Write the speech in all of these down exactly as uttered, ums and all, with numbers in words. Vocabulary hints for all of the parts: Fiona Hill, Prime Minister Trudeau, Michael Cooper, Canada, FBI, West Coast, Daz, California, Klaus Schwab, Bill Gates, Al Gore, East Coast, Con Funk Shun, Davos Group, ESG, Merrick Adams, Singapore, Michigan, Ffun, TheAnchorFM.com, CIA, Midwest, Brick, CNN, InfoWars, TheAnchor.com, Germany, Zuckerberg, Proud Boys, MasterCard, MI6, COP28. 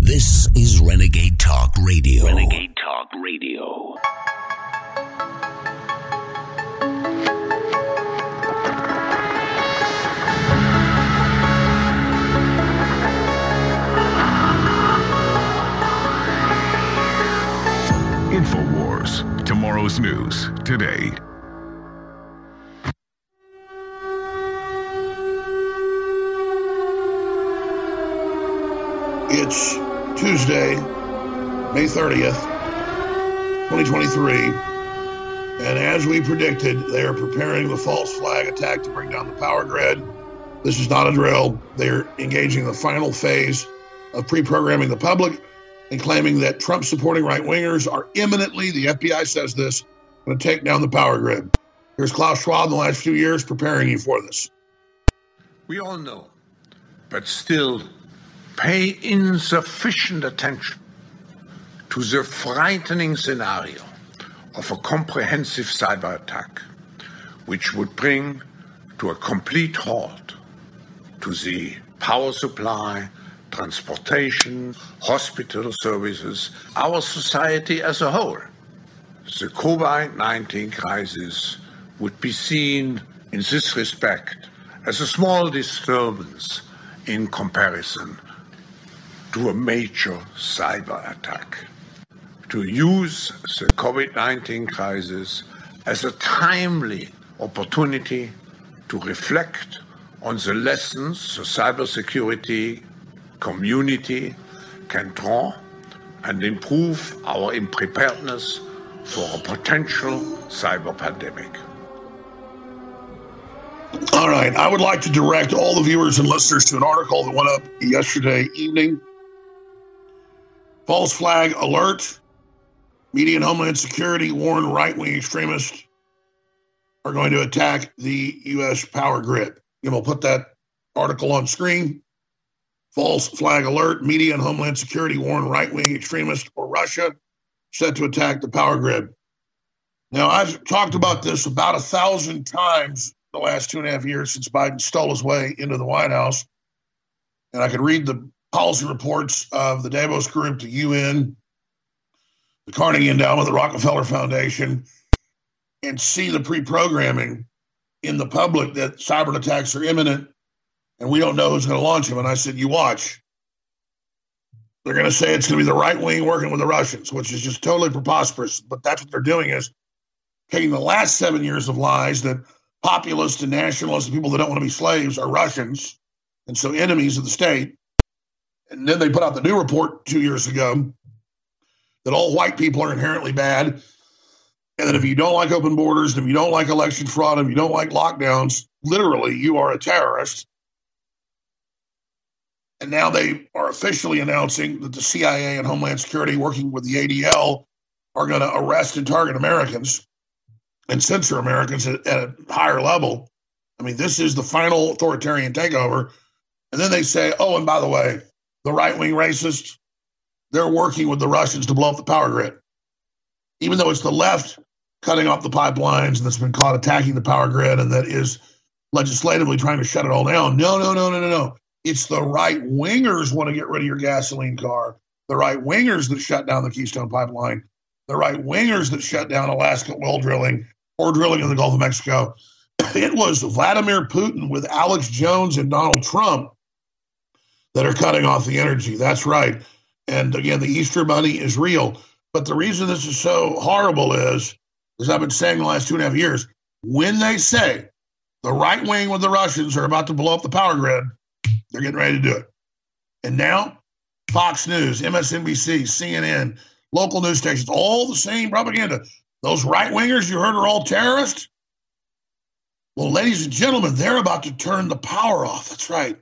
This is Renegade Talk Radio. Renegade Talk Radio. InfoWars. Tomorrow's news today. It's Tuesday, May thirtieth, twenty twenty-three, and as we predicted, they are preparing the false flag attack to bring down the power grid. This is not a drill. They are engaging the final phase of pre-programming the public and claiming that Trump-supporting right-wingers are imminently, the F B I says this, going to take down the power grid. Here's Klaus Schwab in the last few years preparing you for this. We all know, but still pay insufficient attention to the frightening scenario of a comprehensive cyber attack, which would bring to a complete halt to the power supply, transportation, hospital services, our society as a whole. The COVID nineteen crisis would be seen in this respect as a small disturbance in comparison to a major cyber attack. To use the COVID nineteen crisis as a timely opportunity to reflect on the lessons the cybersecurity community can draw and improve our preparedness for a potential cyber pandemic. All right, I would like to direct all the viewers and listeners to an article that went up yesterday evening. False flag alert. Media and Homeland Security warn right-wing extremists are going to attack the U S power grid. And we'll put that article on screen. False flag alert. Media and Homeland Security warn right-wing extremists or Russia set to attack the power grid. Now, I've talked about this about a thousand times the last two and a half years since Biden stole his way into the White House. And I could read the policy reports of the Davos Group, the U N, the Carnegie Endowment, the Rockefeller Foundation, and see the pre-programming in the public that cyber attacks are imminent. And we don't know who's going to launch them. And I said, you watch. They're going to say it's going to be the right wing working with the Russians, which is just totally preposterous. But that's what they're doing, is taking the last seven years of lies that populists and nationalists and people that don't want to be slaves are Russians, and so enemies of the state. And then they put out the new report two years ago that all white people are inherently bad, and that if you don't like open borders, and if you don't like election fraud, and if you don't like lockdowns, literally you are a terrorist. And now they are officially announcing that the C I A and Homeland Security, working with the A D L, are going to arrest and target Americans and censor Americans at, at a higher level. I mean, this is the final authoritarian takeover. And then they say, oh, and by the way, the right-wing racists, they're working with the Russians to blow up the power grid. Even though it's the left cutting off the pipelines and that's been caught attacking the power grid and that is legislatively trying to shut it all down. No, no, no, no, no, no. It's the right-wingers want to get rid of your gasoline car, the right-wingers that shut down the Keystone Pipeline, the right-wingers that shut down Alaska oil drilling or drilling in the Gulf of Mexico. It was Vladimir Putin with Alex Jones and Donald Trump that are cutting off the energy. That's right. And again, the Easter Bunny is real. But the reason this is so horrible is, as I've been saying the last two and a half years, when they say the right wing with the Russians are about to blow up the power grid, they're getting ready to do it. And now, Fox News, M S N B C, C N N, local news stations, all the same propaganda. Those right-wingers you heard are all terrorists? Well, ladies and gentlemen, they're about to turn the power off. That's right.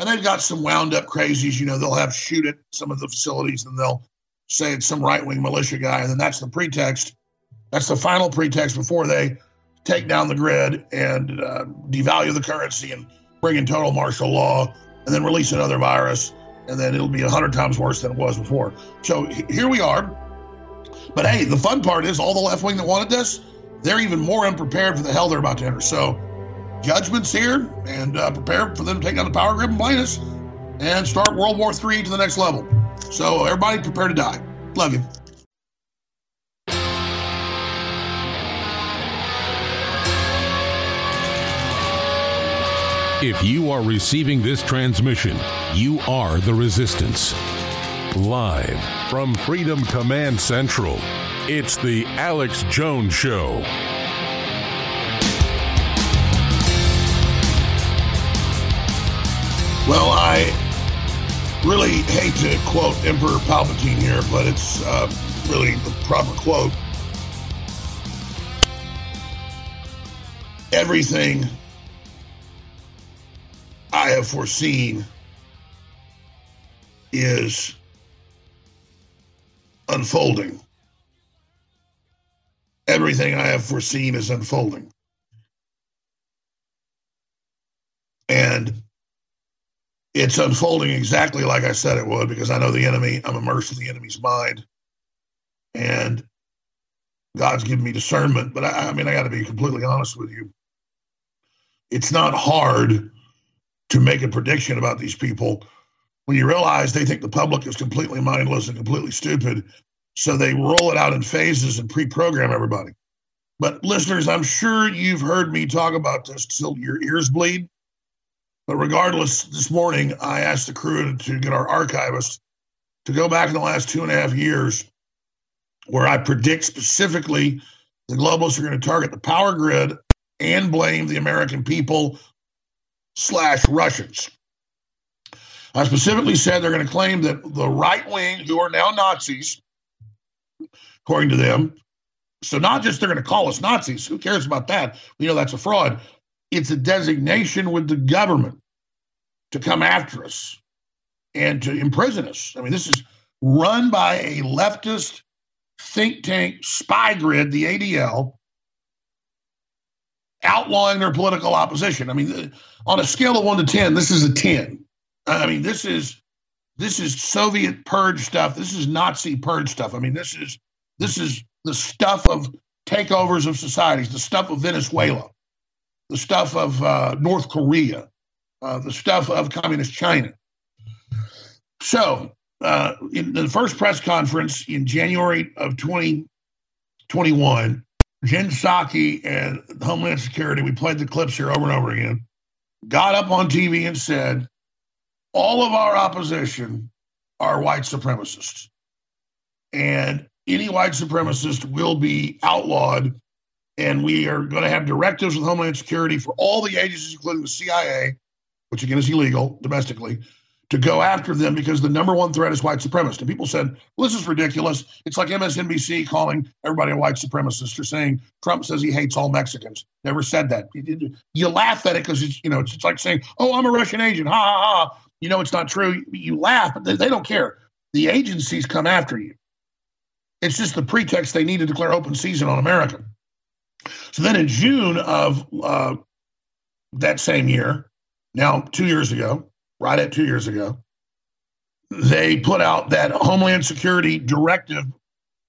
And they've got some wound-up crazies. You know, they'll have shoot at some of the facilities, and they'll say it's some right-wing militia guy, and then that's the pretext. That's the final pretext before they take down the grid and uh, devalue the currency and bring in total martial law, and then release another virus, and then it'll be a hundred times worse than it was before. So here we are. But hey, the fun part is all the left wing that wanted this, they're even more unprepared for the hell they're about to enter. So judgment's here, and uh, prepare for them to take down the power grid and blame us. and start World War Three to the next level. So everybody prepare to die. Love you. If you are receiving this transmission, you are the resistance. Live from Freedom Command Central, it's the Alex Jones Show. Well, I really hate to quote Emperor Palpatine here, but it's uh, really the proper quote. Everything I have foreseen is unfolding. Everything I have foreseen is unfolding. And it's unfolding exactly like I said it would, because I know the enemy. I'm immersed in the enemy's mind. And God's given me discernment. But I, I mean, I got to be completely honest with you. It's not hard to make a prediction about these people when you realize they think the public is completely mindless and completely stupid. So they roll it out in phases and pre-program everybody. But listeners, I'm sure you've heard me talk about this till your ears bleed. But regardless, this morning, I asked the crew to get our archivist to go back in the last two and a half years where I predict specifically the globalists are going to target the power grid and blame the American people slash Russians. I specifically said they're going to claim that the right wing, who are now Nazis, according to them, so not just they're going to call us Nazis. Who cares about that? You know, that's a fraud. It's a designation with the government to come after us and to imprison us. I mean, this is run by a leftist think tank spy grid, the A D L, outlawing their political opposition. I mean, on a scale of one to ten, this is a ten. I mean, this is this is Soviet purge stuff. This is Nazi purge stuff. I mean, this is this is the stuff of takeovers of societies, the stuff of Venezuela, the stuff of uh, North Korea, uh, the stuff of Communist China. So uh, in the first press conference in January of twenty twenty-one, Jen Psaki and Homeland Security, we played the clips here over and over again, got up on T V and said, all of our opposition are white supremacists. And any white supremacist will be outlawed. And we are going to have directives with Homeland Security for all the agencies, including the C I A, which again is illegal domestically, to go after them because the number one threat is white supremacists. And people said, well, this is ridiculous. It's like M S N B C calling everybody a white supremacist or saying Trump says he hates all Mexicans. Never said that. You laugh at it because it's, you know, it's, it's like saying, oh, I'm a Russian agent. Ha, ha, ha. You know, it's not true. You laugh, but they, they don't care. The agencies come after you. It's just the pretext they need to declare open season on America. So then in June of uh, that same year, now two years ago, right at two years ago, they put out that Homeland Security directive,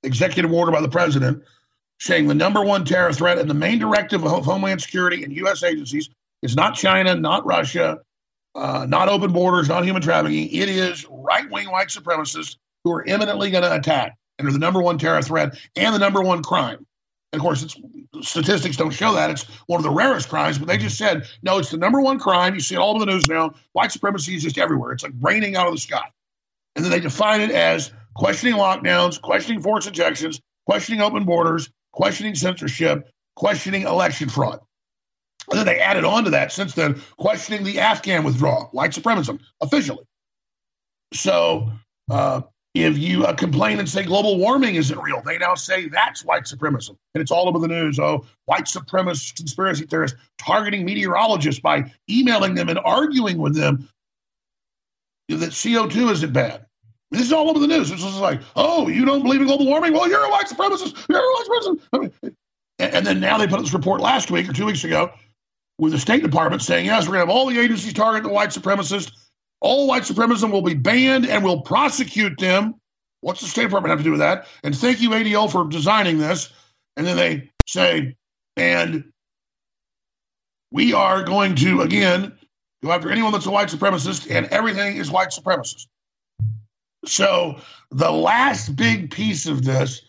executive order by the president, saying the number one terror threat and the main directive of Homeland Security and U S agencies is not China, not Russia, uh, not open borders, not human trafficking. It is right-wing white supremacists who are imminently going to attack and are the number one terror threat and the number one crime. And of course, it's, statistics don't show that. It's one of the rarest crimes, but they just said, no, it's the number one crime. You see it all over the news now. White supremacy is just everywhere. It's like raining out of the sky. And then they define it as questioning lockdowns, questioning forced ejections, questioning open borders, questioning censorship, questioning election fraud. And then they added on to that since then, questioning the Afghan withdrawal, white supremacism, officially. So, uh, If you uh, complain and say global warming isn't real, they now say that's white supremacism. And it's all over the news. Oh, white supremacist conspiracy theorists targeting meteorologists by emailing them and arguing with them that C O two isn't bad. This is all over the news. It's just like, oh, you don't believe in global warming? Well, you're a white supremacist. You're a white supremacist. I mean, and, and then now they put out this report last week or two weeks ago with the State Department saying, yes, we're going to have all the agencies target the white supremacists. All white supremacism will be banned and we'll prosecute them. What's the State Department have to do with that? And thank you, A D L, for designing this. And then they say, and we are going to, again, Go after anyone that's a white supremacist, and everything is white supremacist. So the last big piece of this,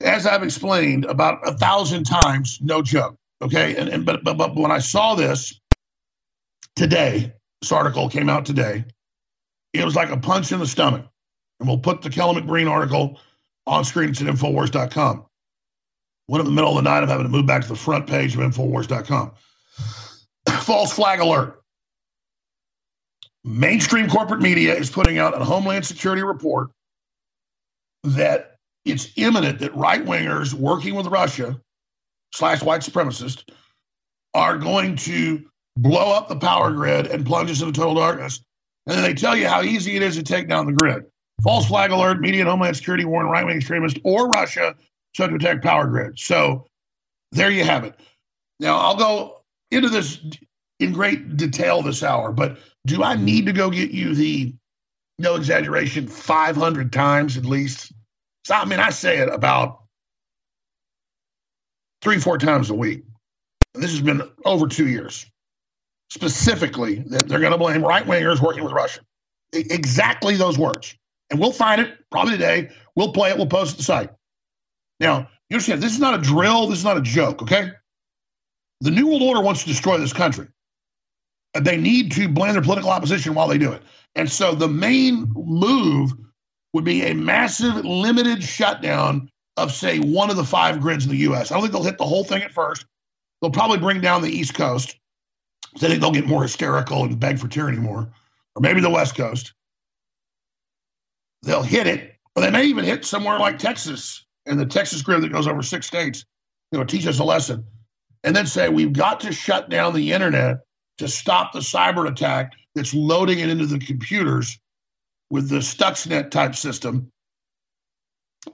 as I've explained about a thousand times, no joke, okay? And, and but, but but when I saw this today, this article came out today, it was like a punch in the stomach. And we'll put the Kelly McBreen article on screen. It's at Infowars dot com. Went in the middle of the night, I'm having to move back to the front page of Infowars dot com. False flag alert. Mainstream corporate media is putting out a Homeland Security report that it's imminent that right-wingers working with Russia slash white supremacists are going to blow up the power grid and plunge us into total darkness. And then they tell you how easy it is to take down the grid. False flag alert, media and Homeland Security warn right-wing extremists or Russia to attack power grid. So there you have it. Now, I'll go into this in great detail this hour, but do I need to go get you the, no exaggeration, five hundred times at least? So, I mean, I say it about three, four times a week. This has been over two years. Specifically, that they're going to blame right-wingers working with Russia. Exactly those words. And we'll find it probably today. We'll play it. We'll post it to the site. Now, you understand, this is not a drill. This is not a joke, okay? The New World Order wants to destroy this country. They need to blame their political opposition while they do it. And so the main move would be a massive limited shutdown of, say, one of the five grids in the U S. I don't think they'll hit the whole thing at first. They'll probably bring down the East Coast. So I think they'll get more hysterical and beg for tyranny more. Or maybe the West Coast. They'll hit it. Or they may even hit somewhere like Texas. And the Texas grid that goes over six states, you know, teach us a lesson. And then say, we've got to shut down the internet to stop the cyber attack that's loading it into the computers with the Stuxnet type system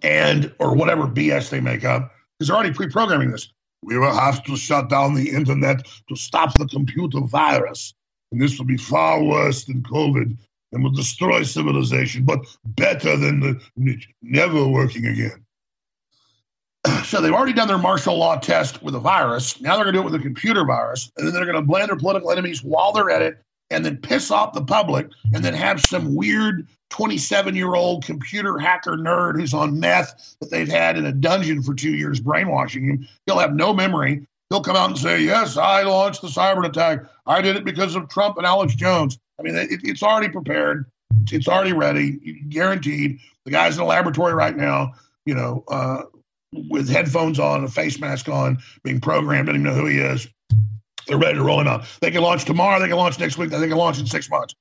and, or whatever B S they make up, because they're already pre-programming this. We will have to shut down the internet to stop the computer virus. And this will be far worse than COVID and will destroy civilization, but better than the never working again. So they've already done their martial law test with a virus. Now they're going to do it with a computer virus. And then they're going to blame their political enemies while they're at it and then piss off the public and then have some weird twenty-seven-year-old computer hacker nerd who's on meth that they've had in a dungeon for two years brainwashing him. He'll have no memory. He'll come out and say, yes, I launched the cyber attack. I did it because of Trump and Alex Jones. I mean, it, it's already prepared. It's already ready, guaranteed. The guy's in a laboratory right now, you know, uh, with headphones on, a face mask on, being programmed, don't even know who he is. They're ready to roll him out. They can launch tomorrow, they can launch next week, they can launch in six months.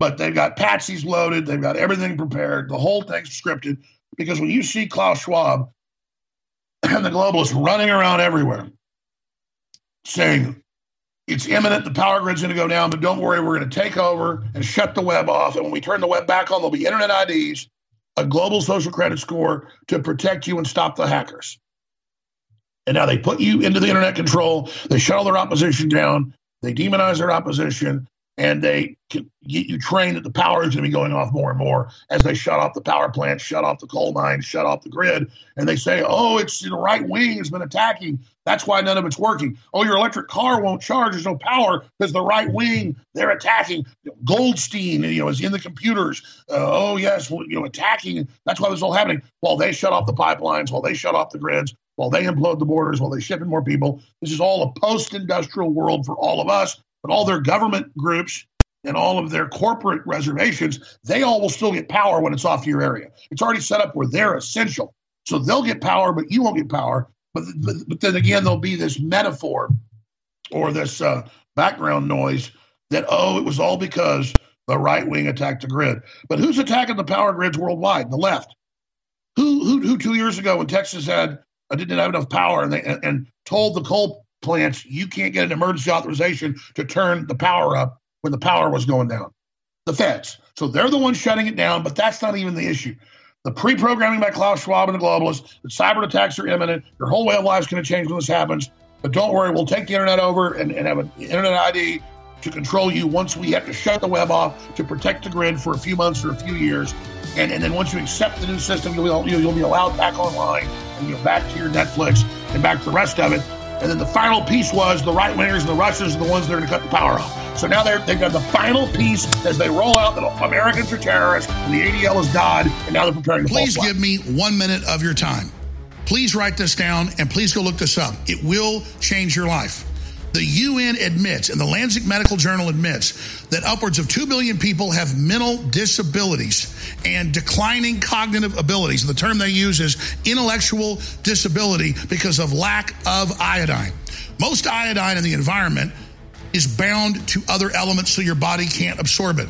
But they've got patsies loaded, they've got everything prepared, the whole thing's scripted. Because when you see Klaus Schwab and the globalists running around everywhere saying, it's imminent, the power grid's gonna go down, but don't worry, we're gonna take over and shut the web off. And when we turn the web back on, there'll be internet I Ds, a global social credit score to protect you and stop the hackers. And now they put you into the internet control, they shut all their opposition down, they demonize their opposition, and they can get you trained that the power is gonna be going off more and more as they shut off the power plants, shut off the coal mines, shut off the grid. And they say, oh, it's the right wing has been attacking. That's why none of it's working. Oh, your electric car won't charge, there's no power because the right wing, they're attacking. Goldstein, you know, is in the computers. Uh, oh yes, well, you know, attacking. That's why this is all happening. While they shut off the pipelines, while they shut off the grids, while they implode the borders, while they ship in more people. This is all a post-industrial world for all of us. But all their government groups and all of their corporate reservations, they all will still get power when it's off to your area. It's already set up where they're essential. So they'll get power, but you won't get power. But, but, but then again, there'll be this metaphor or this uh, background noise that, oh, it was all because the right wing attacked the grid. But who's attacking the power grids worldwide? The left. Who, who, who two years ago when Texas had uh, didn't have enough power and, they, and, and told the coal plants, you can't get an emergency authorization to turn the power up when the power was going down. The feds. So they're the ones shutting it down, but that's not even the issue. The pre-programming by Klaus Schwab and the globalists, that cyber attacks are imminent, your whole way of life is going to change when this happens, but don't worry, we'll take the internet over and, and have an internet I D to control you once we have to shut the web off to protect the grid for a few months or a few years. And, and then once you accept the new system, you'll be, you'll be allowed back online and you'll back to your Netflix and back to the rest of it. And then the final piece was the right wingers and the Russians are the ones that are going to cut the power off. So now they're, they've got the final piece as they roll out that Americans are terrorists and the A D L is God, and now they're preparing to fall flat. Please give me one minute of your time. Please write this down, and please go look this up. It will change your life. The U N admits, and the Lancet Medical Journal admits, that upwards of two billion people have mental disabilities and declining cognitive abilities. And the term they use is intellectual disability because of lack of iodine. Most iodine in the environment is bound to other elements so your body can't absorb it.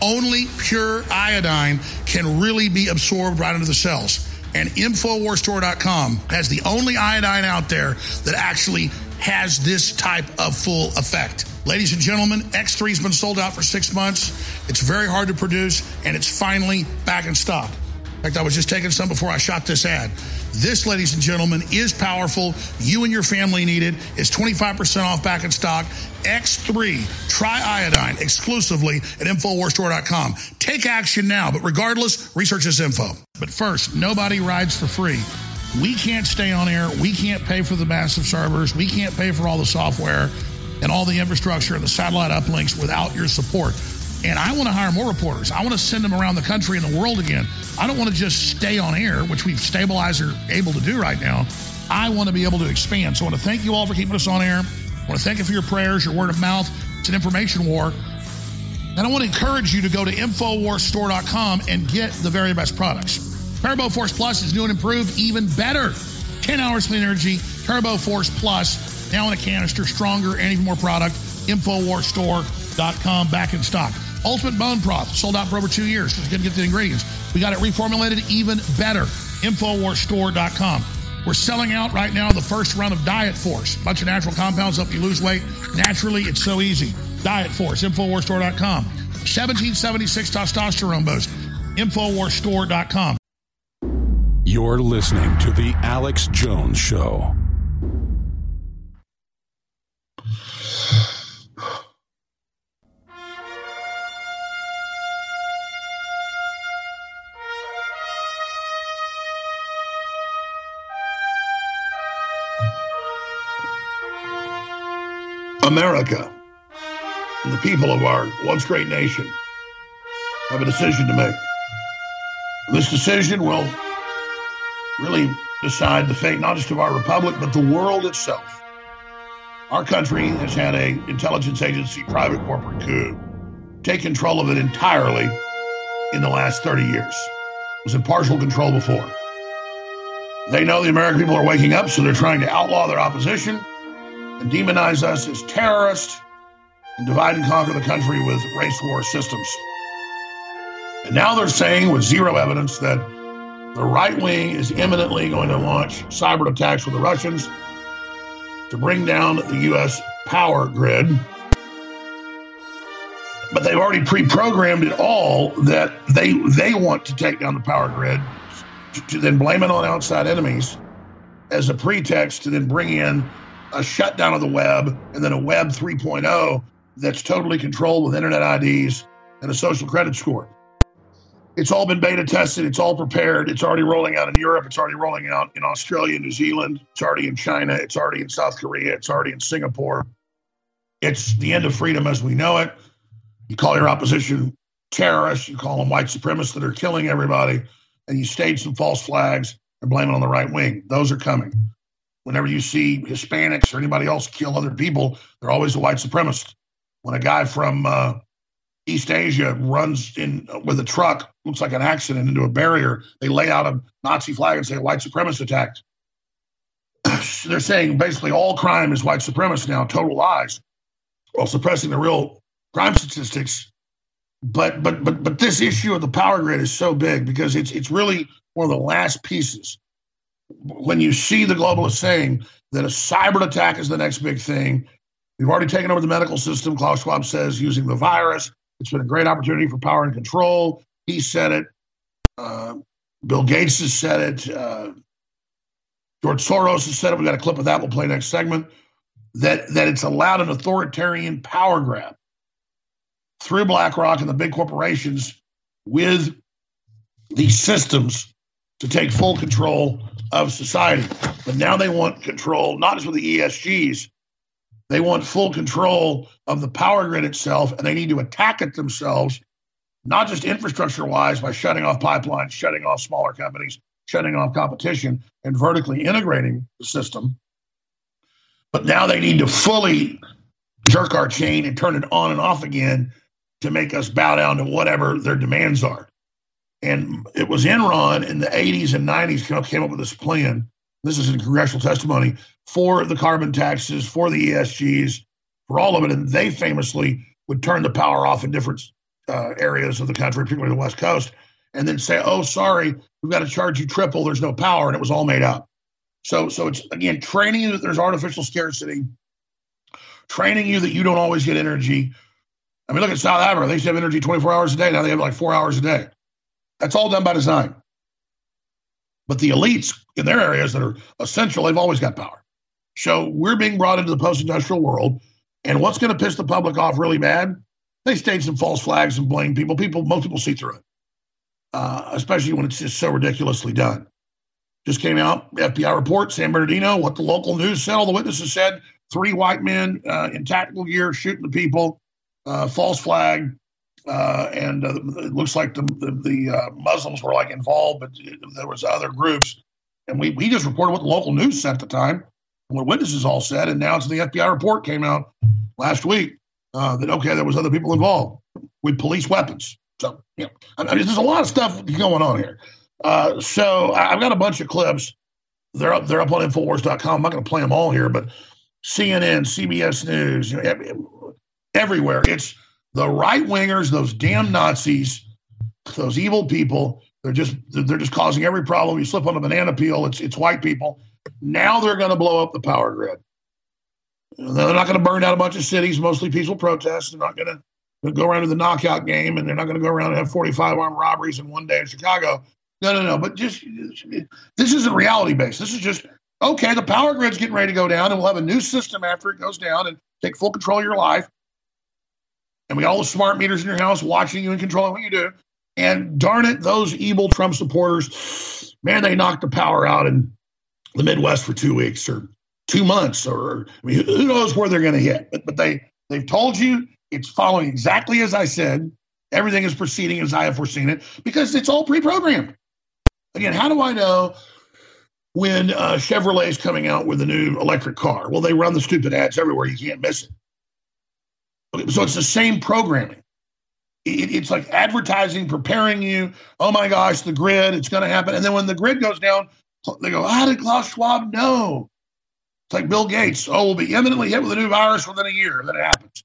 Only pure iodine can really be absorbed right into the cells. And info war store dot com has the only iodine out there that actually has this type of full effect. Ladies and gentlemen, X three's been sold out for six months. It's very hard to produce, and it's finally back in stock. In fact, I was just taking some before I shot this ad. This, ladies and gentlemen, is powerful. You and your family need it. It's twenty-five percent off, back in stock. X three, tri-iodine, exclusively at info war store dot com. Take action now, but regardless, research this info. But first, nobody rides for free. We can't stay on air. We can't pay for the massive servers. We can't pay for all the software and all the infrastructure and the satellite uplinks without your support. And I want to hire more reporters. I want to send them around the country and the world again. I don't want to just stay on air, which we've stabilized or able to do right now. I want to be able to expand. So I want to thank you all for keeping us on air. I want to thank you for your prayers, your word of mouth. It's an information war. And I want to encourage you to go to info war store dot com and get the very best products. Turbo Force Plus is new and improved, even better. ten hours clean energy, Turbo Force Plus, now in a canister, stronger, and even more product. info war store dot com, back in stock. Ultimate Bone Broth, sold out for over two years. Just going to get the ingredients. We got it reformulated, even better. info war store dot com. We're selling out right now the first round of Diet Force. A bunch of natural compounds help you lose weight. Naturally, it's so easy. Diet Force, info war store dot com. seventeen seventy-six testosterone boost, info war store dot com. You're listening to The Alex Jones Show. America and the people of our once great nation have a decision to make. This decision will really decide the fate, not just of our republic, but the world itself. Our country has had an intelligence agency, private corporate coup, take control of it entirely in the last thirty years. It was in partial control before. They know the American people are waking up, so they're trying to outlaw their opposition and demonize us as terrorists and divide and conquer the country with race war systems. And now they're saying, with zero evidence, that the right wing is imminently going to launch cyber attacks with the Russians to bring down the U S power grid. But they've already pre-programmed it all that they they want to take down the power grid, to, to then blame it on outside enemies as a pretext to then bring in a shutdown of the web and then a web three point oh that's totally controlled with internet I Ds and a social credit score. It's all been beta tested. It's all prepared. It's already rolling out in Europe. It's already rolling out in Australia, New Zealand. It's already in China. It's already in South Korea. It's already in Singapore. It's the end of freedom as we know it. You call your opposition terrorists. You call them white supremacists that are killing everybody. And you stage some false flags and blame it on the right wing. Those are coming. Whenever you see Hispanics or anybody else kill other people, they're always a white supremacist. When a guy from uh, East Asia runs in with a truck, looks like an accident, into a barrier, they lay out a Nazi flag and say white supremacist attacked. So they're saying basically all crime is white supremacist now, total lies, while suppressing the real crime statistics. But but but but this issue of the power grid is so big because it's it's really one of the last pieces. When you see the globalists saying that a cyber attack is the next big thing, we've already taken over the medical system, Klaus Schwab says, using the virus. It's been a great opportunity for power and control. He said it. Uh, Bill Gates has said it. Uh, George Soros has said it. We've got a clip of that. We'll play next segment. That that it's allowed an authoritarian power grab through BlackRock and the big corporations with these systems to take full control of society. But now they want control, not just with the E S Gs, They want full control of the power grid itself, and they need to attack it themselves, not just infrastructure-wise by shutting off pipelines, shutting off smaller companies, shutting off competition, and vertically integrating the system. But now they need to fully jerk our chain and turn it on and off again to make us bow down to whatever their demands are. And it was Enron in the eighties and nineties came up with this plan. This is in congressional testimony for the carbon taxes, for the E S Gs, for all of it. And they famously would turn the power off in different uh, areas of the country, particularly the West Coast, and then say, oh, sorry, we've got to charge you triple. There's no power. And it was all made up. So, so it's, again, training you that there's artificial scarcity, training you that you don't always get energy. I mean, look at South Africa. They used to have energy twenty-four hours a day. Now they have like four hours a day. That's all done by design. But the elites in their areas that are essential, they've always got power. So we're being brought into the post-industrial world. And what's going to piss the public off really bad? They stage some false flags and blame people. People, most people see through it, uh, especially when it's just so ridiculously done. Just came out, F B I report, San Bernardino, what the local news said, all the witnesses said, three white men uh, in tactical gear shooting the people, uh, false flag. Uh, and uh, it looks like the the, the uh, Muslims were like involved, but it, there was other groups. And we, we just reported what the local news said at the time, what witnesses all said. And now it's the F B I report came out last week uh, that, okay, there was other people involved with police weapons. So, you know, I mean, there's a lot of stuff going on here. Uh, so I, I've got a bunch of clips. They're up, they're up on Infowars dot com. I'm not going to play them all here, but C N N, C B S News, you know, every, everywhere. It's the right-wingers, those damn Nazis, those evil people, they're just they're just causing every problem. You slip on a banana peel, it's it's white people. Now they're going to blow up the power grid. They're not going to burn down a bunch of cities, mostly peaceful protests. They're not going to go around to the knockout game, and they're not going to go around and have forty-five armed robberies in one day in Chicago. No, no, no, but just this isn't reality-based. This is just, okay, the power grid's getting ready to go down, and we'll have a new system after it goes down and take full control of your life. And we got all the smart meters in your house watching you and controlling what you do. And darn it, those evil Trump supporters, man, they knocked the power out in the Midwest for two weeks or two months. Or I mean, who knows where they're going to hit. But, but they, they've told you it's following exactly as I said. Everything is proceeding as I have foreseen it because it's all pre-programmed. Again, how do I know when uh, Chevrolet's coming out with a new electric car? Well, they run the stupid ads everywhere. You can't miss it. So it's the same programming. It, it's like advertising, preparing you. Oh, my gosh, the grid, it's going to happen. And then when the grid goes down, they go, how did Klaus Schwab know? It's like Bill Gates. Oh, we'll be imminently hit with a new virus within a year. Then it happens.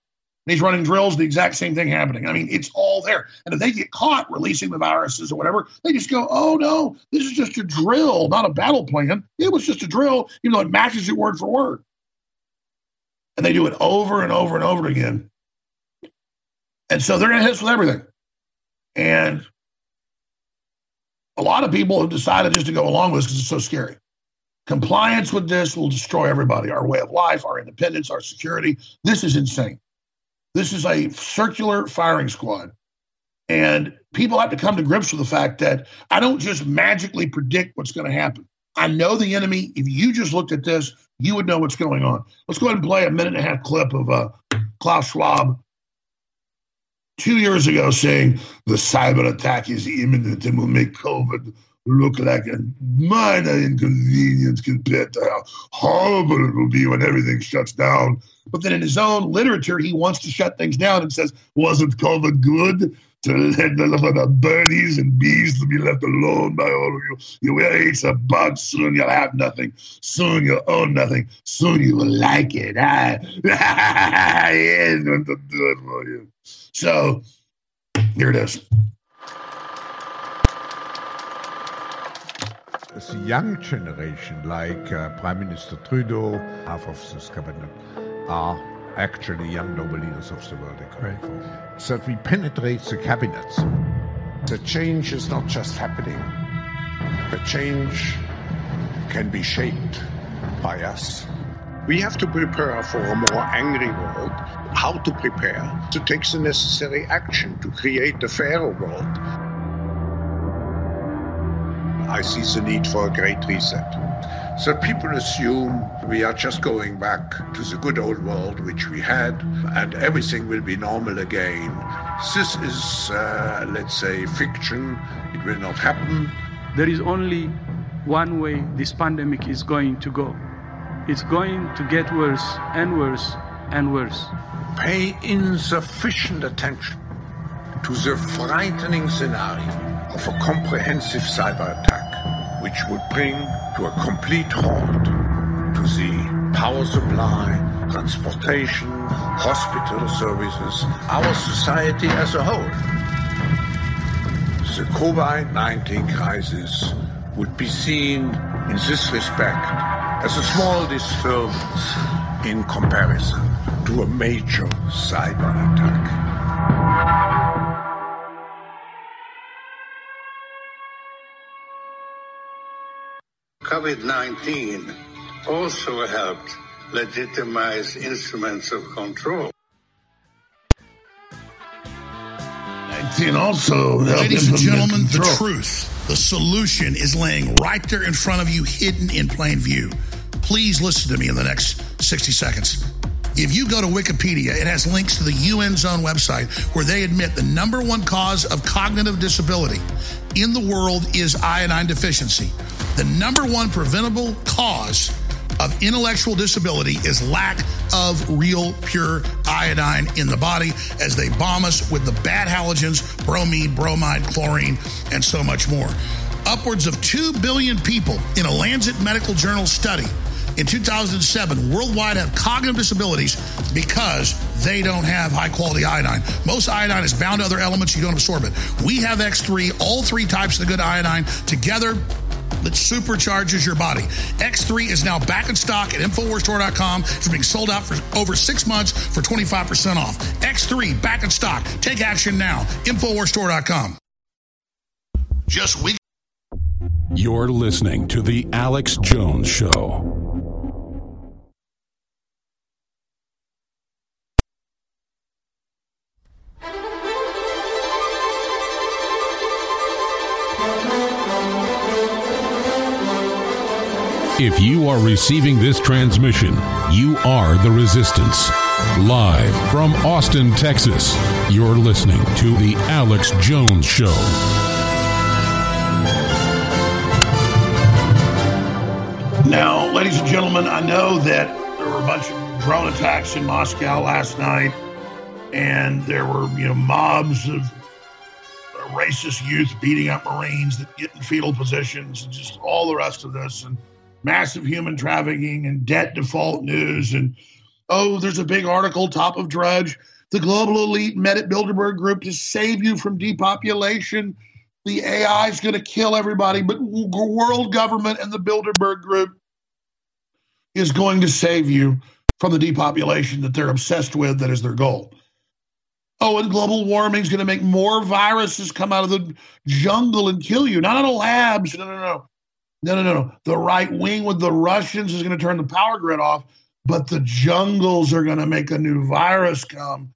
And he's running drills, the exact same thing happening. I mean, it's all there. And if they get caught releasing the viruses or whatever, they just go, oh, no, this is just a drill, not a battle plan. It was just a drill, even though it matches it word for word. And they do it over and over and over again. And so they're going to hit us with everything. And a lot of people have decided just to go along with this because it's so scary. Compliance with this will destroy everybody, our way of life, our independence, our security. This is insane. This is a circular firing squad. And people have to come to grips with the fact that I don't just magically predict what's going to happen. I know the enemy. If you just looked at this, you would know what's going on. Let's go ahead and play a minute and a half clip of uh, Klaus Schwab two years ago saying the cyber attack is imminent and will make COVID look like a minor inconvenience compared to how horrible it will be when everything shuts down. But then in his own literature, he wants to shut things down and says, wasn't COVID good to let the birdies and bees to be left alone by all of you? You will eat a bug, soon you'll have nothing. Soon you'll own nothing. Soon you will like it. I, I am going to do it for you. So here it is. This young generation, like uh, Prime Minister Trudeau, half of this cabinet, are actually young global leaders of the world economy. Right. So that we penetrate the cabinets. The change is not just happening. The change can be shaped by us. We have to prepare for a more angry world. How to prepare? To take the necessary action to create a fairer world. I see the need for a great reset. So people assume we are just going back to the good old world which we had, and everything will be normal again. This is, uh, let's say, fiction. It will not happen. There is only one way this pandemic is going to go. It's going to get worse and worse and worse. Pay insufficient attention to the frightening scenario of a comprehensive cyber attack, which would bring to a complete halt to the power supply, transportation, hospital services, our society as a whole. The COVID nineteen crisis would be seen in this respect as a small disturbance in comparison to a major cyber attack. COVID nineteen also helped legitimize instruments of control. nineteen also Ladies and gentlemen, control. The truth, the solution is laying right there in front of you, hidden in plain view. Please listen to me in the next sixty seconds. If you go to Wikipedia, it has links to the U N's own website where they admit the number one cause of cognitive disability in the world is iodine deficiency. The number one preventable cause of intellectual disability is lack of real, pure iodine in the body as they bomb us with the bad halogens, bromine, bromide, chlorine, and so much more. Upwards of two billion people in a Lancet Medical Journal study in two thousand seven, worldwide have cognitive disabilities because they don't have high-quality iodine. Most iodine is bound to other elements. You don't absorb it. We have X three, all three types of the good iodine together that supercharges your body. X three is now back in stock at infowars store dot com. It's being sold out for over six months for twenty-five percent off. X three, back in stock. Take action now. infowars store dot com. Just week. You're listening to The Alex Jones Show. If you are receiving this transmission, you are the resistance. Live from Austin, Texas, you're listening to The Alex Jones Show. Now, ladies and gentlemen, I know that there were a bunch of drone attacks in Moscow last night, and there were, you know, mobs of racist youth beating up Marines that get in fetal positions and just all the rest of this, and massive human trafficking and debt default news. And, oh, there's a big article, top of Drudge. The global elite met at Bilderberg Group to save you from depopulation. The A I is going to kill everybody, but world government and the Bilderberg Group is going to save you from the depopulation that they're obsessed with, that is their goal. Oh, and global warming is going to make more viruses come out of the jungle and kill you. Not in the labs. No, no, no. No, no, no. The right wing with the Russians is going to turn the power grid off, but the jungles are going to make a new virus come,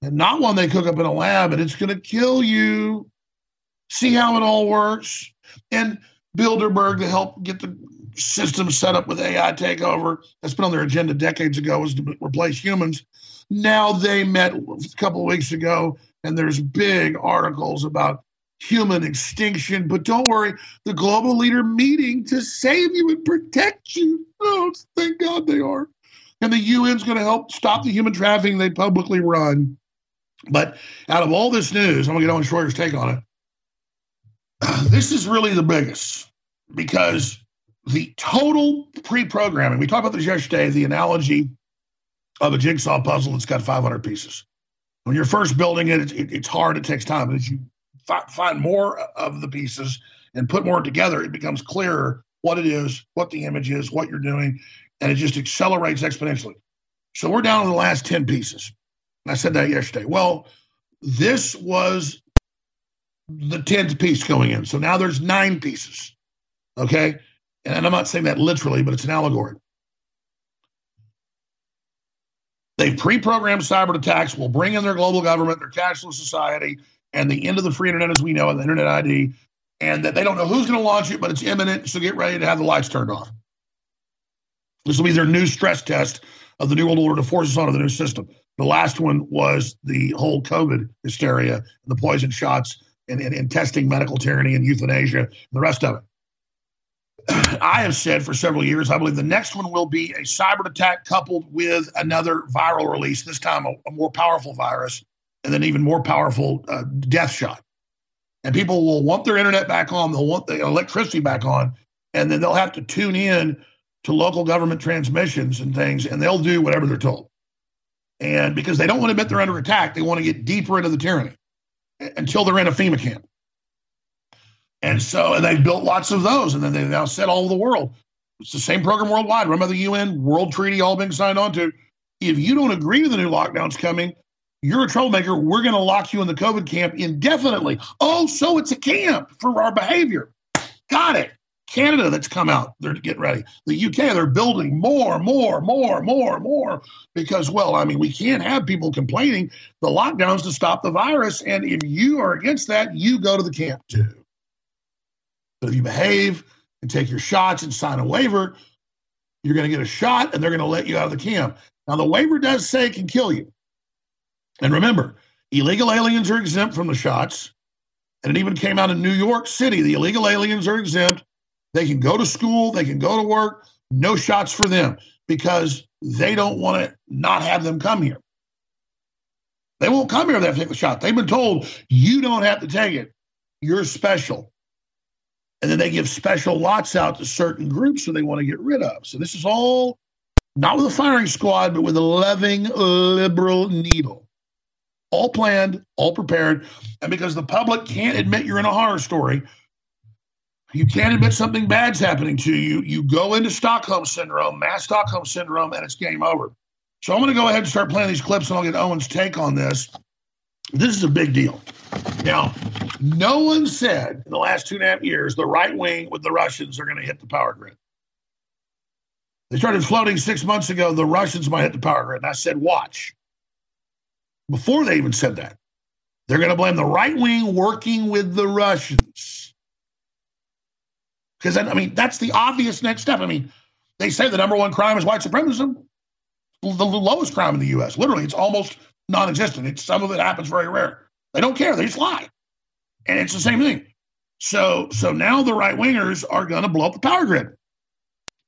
and not one they cook up in a lab, and it's going to kill you. See how it all works? And Bilderberg, to help get the system set up with A I takeover, that's been on their agenda decades ago, was to replace humans. Now they met a couple of weeks ago, and there's big articles about human extinction. But don't worry, the global leader meeting to save you and protect you. Oh, thank God they are. And the U N's going to help stop the human trafficking they publicly run. But out of all this news, I'm going to get Owen Schroeder's take on it. This is really the biggest, because the total pre-programming, we talked about this yesterday, the analogy of a jigsaw puzzle that's got five hundred pieces. When you're first building it, it, it's hard, it takes time. But as you find more of the pieces and put more together, it becomes clearer what it is, what the image is, what you're doing, and it just accelerates exponentially. So we're down to the last ten pieces. And I said that yesterday. Well, this was the tenth piece going in. So now there's nine pieces, okay? And I'm not saying that literally, but it's an allegory. They pre-programmed cyber attacks, will bring in their global government, their cashless society, and the end of the free internet as we know, and the internet I D, and that they don't know who's going to launch it, but it's imminent, so get ready to have the lights turned off. This will be their new stress test of the New World Order to force us onto the new system. The last one was the whole COVID hysteria, the poison shots, and, and, and testing, medical tyranny, and euthanasia, and the rest of it. I have said for several years, I believe the next one will be a cyber attack coupled with another viral release, this time a, a more powerful virus, and then even more powerful uh, death shot. And people will want their internet back on, they'll want the electricity back on, and then they'll have to tune in to local government transmissions and things, and they'll do whatever they're told. And because they don't want to admit they're under attack, they want to get deeper into the tyranny until they're in a FEMA camp. And so, and they've built lots of those, and then they've now said all over the world, it's the same program worldwide. Remember the U N World Treaty all being signed on to? If you don't agree with the new lockdowns coming, you're a troublemaker. We're going to lock you in the COVID camp indefinitely. Oh, so it's a camp for our behavior. Got it. Canada, that's come out. They're getting ready. The U K, they're building more, more, more, more, more because, well, I mean, we can't have people complaining. The lockdowns to stop the virus, and if you are against that, you go to the camp too. So if you behave and take your shots and sign a waiver, you're going to get a shot, and they're going to let you out of the camp. Now, the waiver does say it can kill you. And remember, illegal aliens are exempt from the shots, and it even came out in New York City. The illegal aliens are exempt. They can go to school. They can go to work. No shots for them because they don't want to not have them come here. They won't come here if they have to take the shot. They've been told, you don't have to take it. You're special. And then they give special lots out to certain groups who they want to get rid of. So this is all not with a firing squad, but with a loving liberal needle. All planned, all prepared. And because the public can't admit you're in a horror story, you can't admit something bad's happening to you, you go into Stockholm Syndrome, mass Stockholm Syndrome, and it's game over. So I'm going to go ahead and start playing these clips, and I'll get Owen's take on this. This is a big deal. Now, no one said in the last two and a half years the right wing with the Russians are going to hit the power grid. They started floating six months ago, the Russians might hit the power grid. And I said, watch. Before they even said that, they're going to blame the right wing working with the Russians. Because, I mean, that's the obvious next step. I mean, they say the number one crime is white supremacism, the lowest crime in the U S. Literally, it's almost non-existent. It's, some of it happens very rare. They don't care. They just lie. And it's the same thing. So, so now the right-wingers are going to blow up the power grid.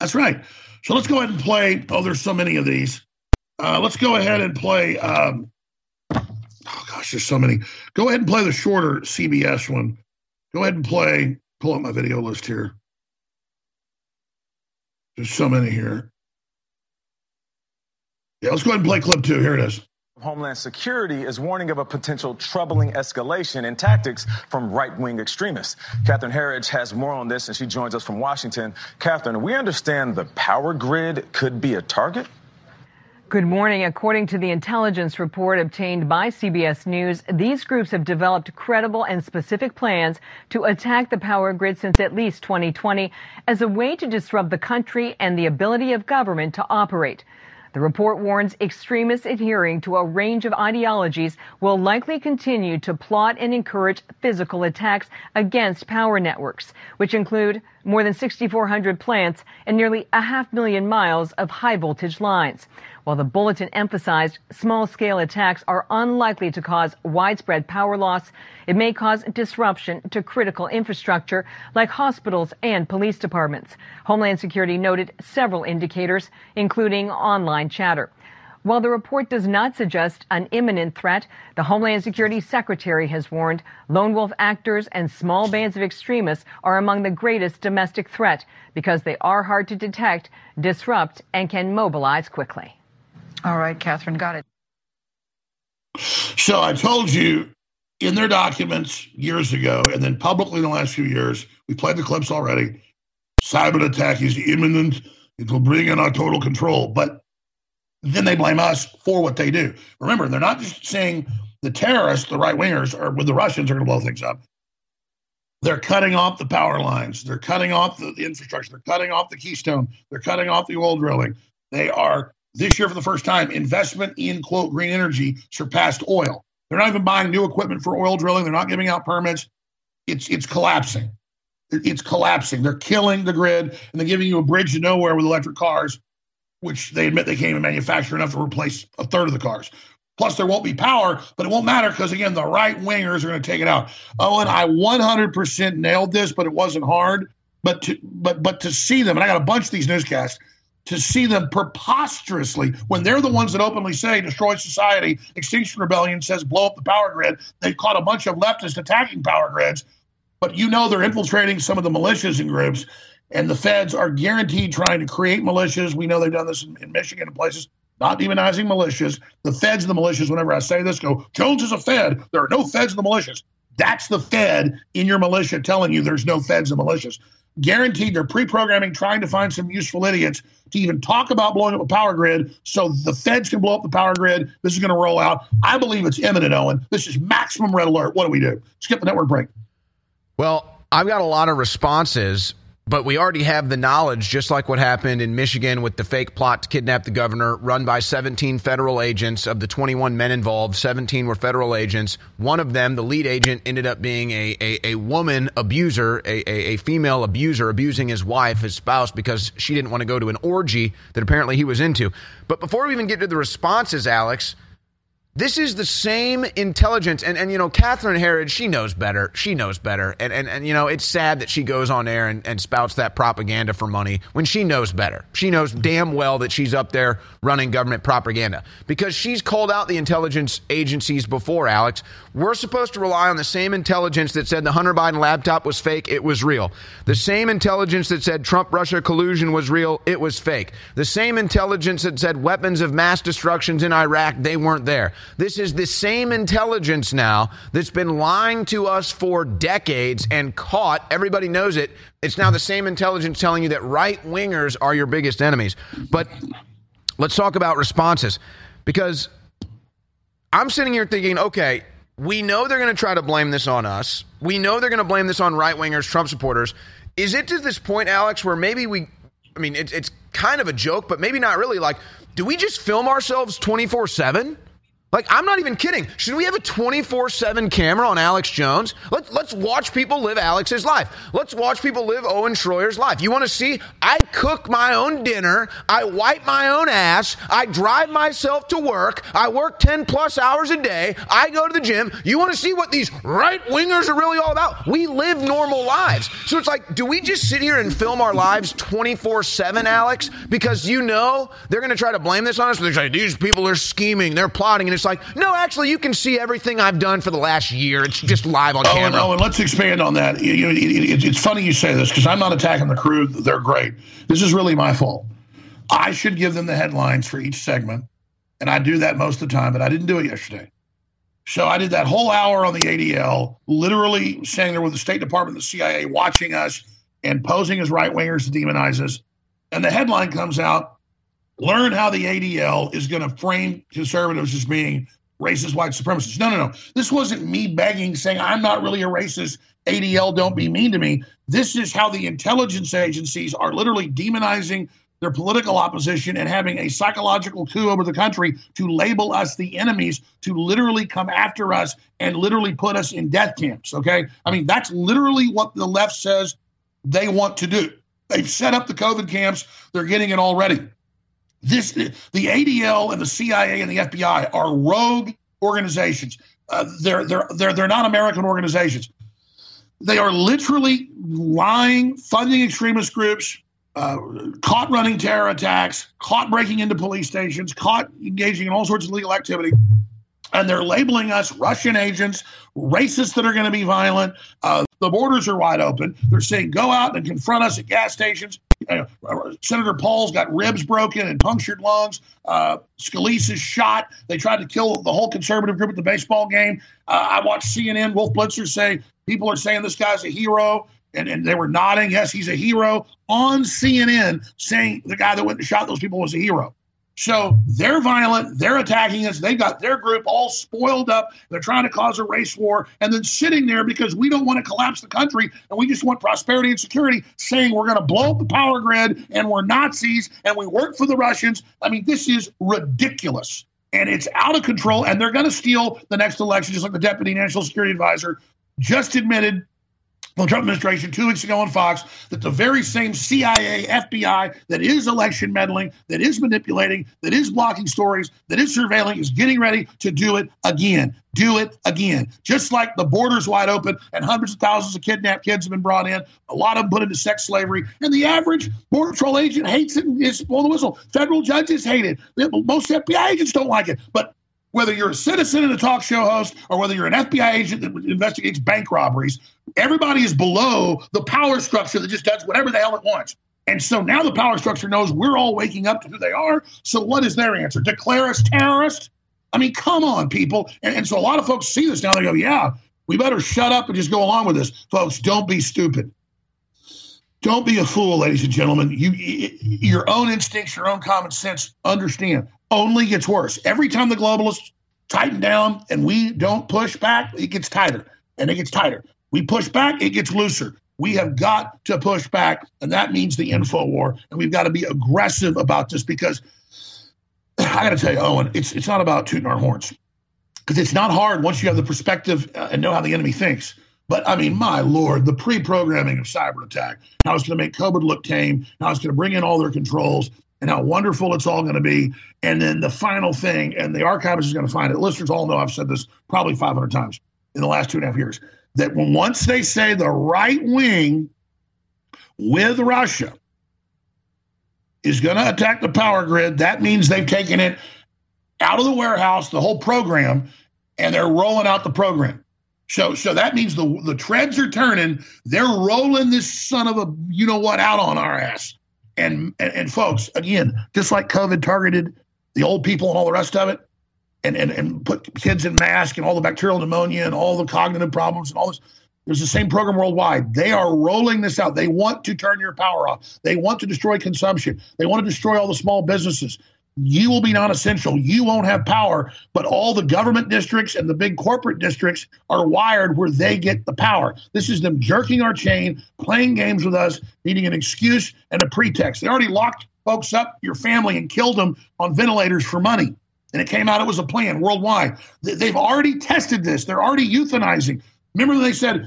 That's right. So let's go ahead and play. Oh, there's so many of these. Uh, let's go ahead and play. Um, oh, gosh, there's so many. Go ahead and play the shorter C B S one. Go ahead and play. Pull up my video list here. There's so many here. Yeah, let's go ahead and play clip two. Here it is. Homeland Security is warning of a potential troubling escalation in tactics from right-wing extremists. Catherine Herridge has more on this, and she joins us from Washington. Catherine, we understand the power grid could be a target? Good morning. According to the intelligence report obtained by C B S News, these groups have developed credible and specific plans to attack the power grid since at least twenty twenty as a way to disrupt the country and the ability of government to operate. The report warns extremists adhering to a range of ideologies will likely continue to plot and encourage physical attacks against power networks, which include more than six thousand four hundred plants and nearly a half million miles of high-voltage lines. While the bulletin emphasized small-scale attacks are unlikely to cause widespread power loss, it may cause disruption to critical infrastructure like hospitals and police departments. Homeland Security noted several indicators, including online chatter. While the report does not suggest an imminent threat, the Homeland Security Secretary has warned lone wolf actors and small bands of extremists are among the greatest domestic threat because they are hard to detect, disrupt, and can mobilize quickly. All right, Catherine, got it. So I told you in their documents years ago, and then publicly in the last few years, we played the clips already. Cyber attack is imminent. It will bring in our total control. But then they blame us for what they do. Remember, they're not just saying the terrorists, the right-wingers, or with the Russians are going to blow things up. They're cutting off the power lines. They're cutting off the infrastructure. They're cutting off the Keystone. They're cutting off the oil drilling. They are... This year, for the first time, investment in, quote, green energy surpassed oil. They're not even buying new equipment for oil drilling. They're not giving out permits. It's it's collapsing. It's collapsing. They're killing the grid, and they're giving you a bridge to nowhere with electric cars. which they admit they can't even manufacture enough to replace a third of the cars. Plus, there won't be power, but it won't matter because, again, the right-wingers are going to take it out. Oh, and I one hundred percent nailed this, but it wasn't hard. But to, but, but to see them, and I got a bunch of these newscasts, to see them preposterously, when they're the ones that openly say destroy society, Extinction Rebellion says blow up the power grid. They've caught a bunch of leftists attacking power grids. But you know they're infiltrating some of the militias and groups, and the feds are guaranteed trying to create militias. We know they've done this in, in Michigan and places, not demonizing militias. The feds and the militias, whenever I say this, go, Jones is a Fed. There are no feds in the militias. That's the Fed in your militia telling you there's no feds and militias. Guaranteed they're pre-programming, trying to find some useful idiots to even talk about blowing up a power grid so the feds can blow up the power grid. This is going to roll out. I believe it's imminent, Owen. This is maximum red alert. What do we do? Skip the network break. Well, I've got a lot of responses, but we already have the knowledge, just like what happened in Michigan with the fake plot to kidnap the governor run by seventeen federal agents. Of the twenty-one men involved, seventeen were federal agents. One of them, the lead agent, ended up being a a, a woman abuser, a, a, a female abuser, abusing his wife, his spouse, because she didn't want to go to an orgy that apparently he was into. But before we even get to the responses, Alex, this is the same intelligence. And, and you know, Catherine Herridge, she knows better. She knows better. And, and, and you know, it's sad that she goes on air and, and spouts that propaganda for money when she knows better. She knows damn well that she's up there running government propaganda because she's called out the intelligence agencies before, Alex. We're supposed to rely on the same intelligence that said the Hunter Biden laptop was fake. It was real. The same intelligence that said Trump-Russia collusion was real. It was fake. The same intelligence that said weapons of mass destruction in Iraq, they weren't there. This is the same intelligence now that's been lying to us for decades and caught. Everybody knows it. It's now the same intelligence telling you that right wingers are your biggest enemies. But let's talk about responses, because I'm sitting here thinking, OK, we know they're going to try to blame this on us. We know they're going to blame this on right wingers, Trump supporters. Is it to this point, Alex, where maybe we I mean, it, it's kind of a joke, but maybe not really. Like, do we just film ourselves twenty-four seven? Like, I'm not even kidding. Should we have a twenty-four seven camera on Alex Jones? Let's, let's watch people live Alex's life. Let's watch people live Owen Schroyer's life. You want to see? I cook my own dinner. I wipe my own ass. I drive myself to work. I work ten plus hours a day. I go to the gym. You want to see what these right wingers are really all about? We live normal lives. So it's like, do we just sit here and film our lives twenty-four seven, Alex? Because you know they're going to try to blame this on us. They're like, these people are scheming. They're plotting. And it's like, no, actually, you can see everything I've done for the last year. It's just live on oh, camera. Oh, and let's expand on that. You know, it, it, it's funny you say this because I'm not attacking the crew. They're great. This is really my fault. I should give them the headlines for each segment, and I do that most of the time, but I didn't do it yesterday. So I did that whole hour on the A D L, literally standing there with the State Department and the C I A watching us and posing as right-wingers to demonize us. And the headline comes out, learn how the A D L is going to frame conservatives as being racist white supremacists. No, no, no. This wasn't me begging, saying I'm not really a racist. A D L, don't be mean to me. This is how the intelligence agencies are literally demonizing their political opposition and having a psychological coup over the country to label us the enemies, to literally come after us and literally put us in death camps. Okay. I mean, that's literally what the left says they want to do. They've set up the COVID camps. They're getting it already. This, the A D L and the C I A and the F B I are rogue organizations. Uh, they're they're they're they're not American organizations. They are literally lying, funding extremist groups, uh, caught running terror attacks, caught breaking into police stations, caught engaging in all sorts of illegal activity. And they're labeling us Russian agents, racists that are going to be violent. Uh, the borders are wide open. They're saying, go out and confront us at gas stations. Uh, Senator Paul's got ribs broken and punctured lungs. Uh, Scalise is shot. They tried to kill the whole conservative group at the baseball game. Uh, I watched C N N, Wolf Blitzer, say people are saying this guy's a hero. And, and they were nodding, yes, he's a hero. On C N N, saying the guy that went and shot those people was a hero. So they're violent, they're attacking us, they've got their group all spoiled up, they're trying to cause a race war, and then sitting there because we don't want to collapse the country, and we just want prosperity and security, saying we're going to blow up the power grid, and we're Nazis, and we work for the Russians. I mean, this is ridiculous, and it's out of control, and they're going to steal the next election, just like the Deputy National Security Advisor just admitted the Trump administration two weeks ago on Fox that the very same C I A, F B I that is election meddling, that is manipulating, that is blocking stories, that is surveilling is getting ready to do it again. Do it again. Just like the border's wide open and hundreds of thousands of kidnapped kids have been brought in, a lot of them put into sex slavery, and the average Border Patrol agent hates it and is blow the whistle. Federal judges hate it. Most F B I agents don't like it. But whether you're a citizen and a talk show host or whether you're an F B I agent that investigates bank robberies, everybody is below the power structure that just does whatever the hell it wants. And so now the power structure knows we're all waking up to who they are. So what is their answer? Declare us terrorists? I mean, come on, people. And, and so a lot of folks see this now. They go, yeah, we better shut up and just go along with this. Folks, don't be stupid. Don't be a fool, ladies and gentlemen. You, your own instincts, your own common sense, understand, only gets worse. Every time the globalists tighten down and we don't push back, it gets tighter and it gets tighter. We push back, it gets looser. We have got to push back, and that means the info war. And we've got to be aggressive about this because I got to tell you, Owen, it's it's not about tooting our horns, because it's not hard once you have the perspective uh, and know how the enemy thinks. But, I mean, my Lord, the pre-programming of cyber attack, how it's going to make COVID look tame, how it's going to bring in all their controls, and how wonderful it's all going to be. And then the final thing, and the archivist is going to find it. Listeners all know I've said this probably five hundred times in the last two and a half years, that when once they say the right wing with Russia is going to attack the power grid, that means they've taken it out of the warehouse, the whole program, and they're rolling out the program. So so that means the the treads are turning. They're rolling this son of a you-know-what out on our ass. And, and and folks, again, just like COVID targeted the old people and all the rest of it, and, and, and put kids in masks and all the bacterial pneumonia and all the cognitive problems and all this, there's the same program worldwide. They are rolling this out. They want to turn your power off. They want to destroy consumption. They want to destroy all the small businesses. You will be non-essential. You won't have power, but all the government districts and the big corporate districts are wired where they get the power. This is them jerking our chain, playing games with us, needing an excuse and a pretext. They already locked folks up, your family, and killed them on ventilators for money. And it came out it was a plan worldwide. They've already tested this. They're already euthanizing. Remember they said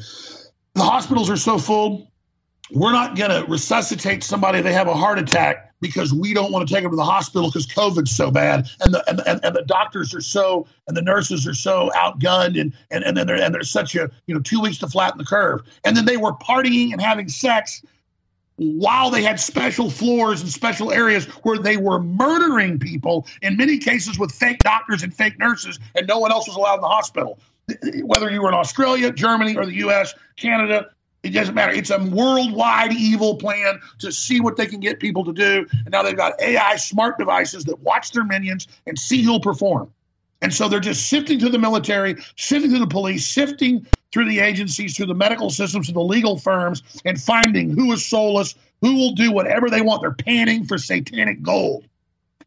the hospitals are so full, we're not going to resuscitate somebody if they have a heart attack, because we don't want to take them to the hospital because COVID's so bad, and the and, and, and the doctors are so, and the nurses are so outgunned, and and and then they're, and there's such a, you know, two weeks to flatten the curve. And then they were partying and having sex while they had special floors and special areas where they were murdering people, in many cases with fake doctors and fake nurses, and no one else was allowed in the hospital. Whether you were in Australia, Germany, or the U S, Canada, it doesn't matter. It's a worldwide evil plan to see what they can get people to do. And now they've got A I smart devices that watch their minions and see who'll perform. And so they're just sifting through the military, sifting through the police, sifting through the agencies, through the medical systems, through the legal firms, and finding who is soulless, who will do whatever they want. They're panning for satanic gold.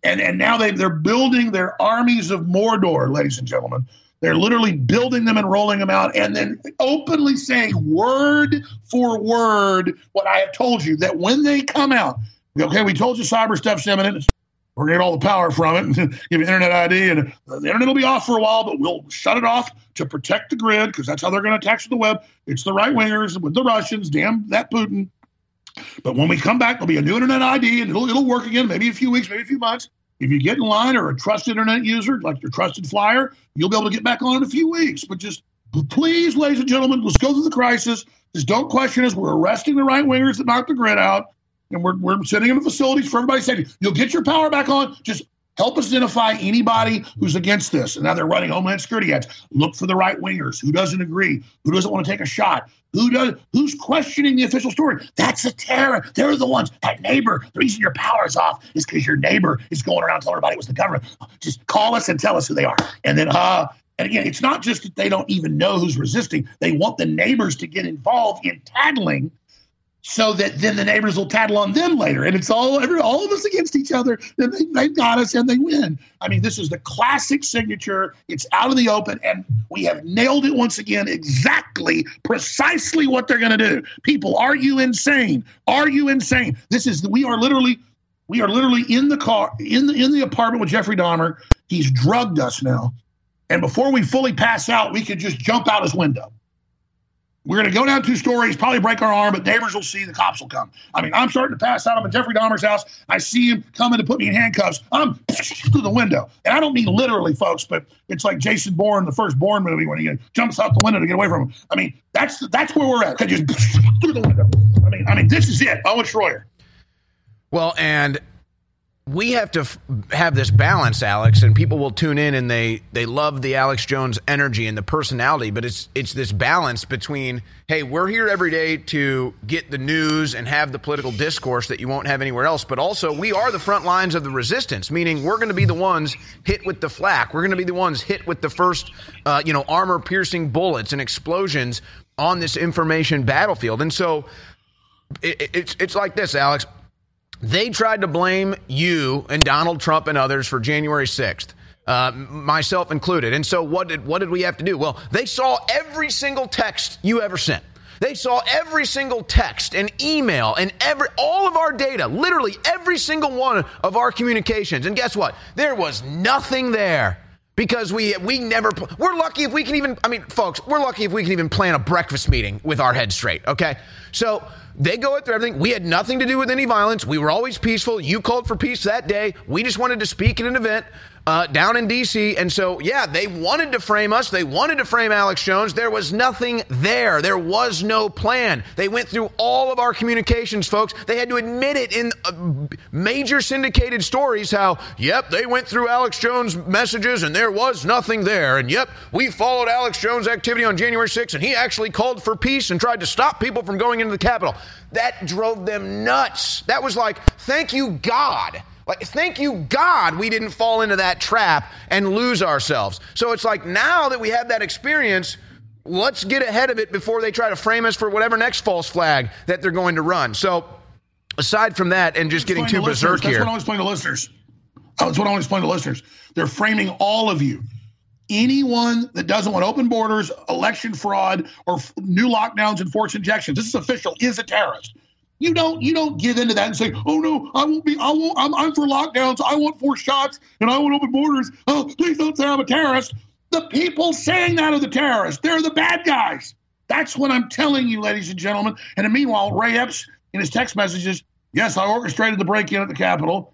And and now they, they're building their armies of Mordor, ladies and gentlemen. They're literally building them and rolling them out, and then openly saying word for word what I have told you, that when they come out, okay, we told you cyber stuff's imminent. We're going to get all the power from it and give you internet I D, and the internet will be off for a while, but we'll shut it off to protect the grid, because that's how they're going to attack the web. It's the right-wingers with the Russians. Damn that Putin. But when we come back, there'll be a new internet I D, and it'll, it'll work again, maybe a few weeks, maybe a few months. If you get in line or a trusted internet user, like your trusted flyer, you'll be able to get back on in a few weeks. But just please, ladies and gentlemen, let's go through the crisis. Just don't question us. We're arresting the right-wingers that knocked the grid out, and we're we're sending them to facilities for everybody's safety. You'll get your power back on. Just help us identify anybody who's against this. And now they're running Homeland Security ads. Look for the right-wingers. Who doesn't agree? Who doesn't want to take a shot? Who does? Who's questioning the official story? That's a terror. They're the ones. That neighbor, the reason your power is off is because your neighbor is going around telling everybody it was the government. Just call us and tell us who they are. And then, uh, and again, it's not just that they don't even know who's resisting. They want the neighbors to get involved in tattling, so that then the neighbors will tattle on them later. And it's all every, all of us against each other. And they, they've got us and they win. I mean, this is the classic signature. It's out in the open. And we have nailed it once again, exactly, precisely what they're going to do. People, are you insane? Are you insane? This is, we are literally, we are literally in the car, in the, in the apartment with Jeffrey Dahmer. He's drugged us now. And before we fully pass out, we could just jump out his window. We're going to go down two stories, probably break our arm, but neighbors will see, the cops will come. I mean, I'm starting to pass out. I'm at Jeffrey Dahmer's house. I see him coming to put me in handcuffs. I'm through the window. And I don't mean literally, folks, but it's like Jason Bourne, the first Bourne movie, when he jumps out the window to get away from him. I mean, that's that's where we're at. I just through the window. I mean, I mean, this is it. Owen Schroyer. Well, and we have to f- have this balance, Alex, and people will tune in and they they love the Alex Jones energy and the personality, but it's it's this balance between, hey, we're here every day to get the news and have the political discourse that you won't have anywhere else, but also we are the front lines of the resistance, meaning we're going to be the ones hit with the flak. We're going to be the ones hit with the first, uh, you know, armor-piercing bullets and explosions on this information battlefield. And so it, it's it's like this, Alex. They tried to blame you and Donald Trump and others for January sixth, uh, myself included. And so what did what did we have to do? Well, they saw every single text you ever sent. They saw every single text and email and every all of our data, literally every single one of our communications. And guess what? There was nothing there. Because we we never we're lucky if we can even I mean, folks, we're lucky if we can even plan a breakfast meeting with our head straight. OK, so they go through everything. We had nothing to do with any violence. We were always peaceful. You called for peace that day. We just wanted to speak at an event uh, down in D C. And so, yeah, they wanted to frame us. They wanted to frame Alex Jones. There was nothing there. There was no plan. They went through all of our communications, folks. They had to admit it in uh, major syndicated stories how, yep, they went through Alex Jones' messages and there was nothing there. And, yep, we followed Alex Jones' activity on January sixth, and he actually called for peace and tried to stop people from going into the Capitol. That drove them nuts. That was like, thank you, God. Like, thank you, God, we didn't fall into that trap and lose ourselves. So it's like now that we have that experience, let's get ahead of it before they try to frame us for whatever next false flag that they're going to run. So aside from that and just getting too berserk here. That's what I always explain to listeners. That's what I always explain to listeners. They're framing all of you. Anyone that doesn't want open borders, election fraud, or f- new lockdowns and forced injections, this is official, is a terrorist. You don't you don't give into that and say, oh no, I won't be, I won't, I'm, I'm for lockdowns, I want forced shots, and I want open borders. Oh, please don't say I'm a terrorist. The people saying that are the terrorists. They're the bad guys. That's what I'm telling you, ladies and gentlemen. And meanwhile, Ray Epps in his text messages, yes, I orchestrated the break-in at the Capitol.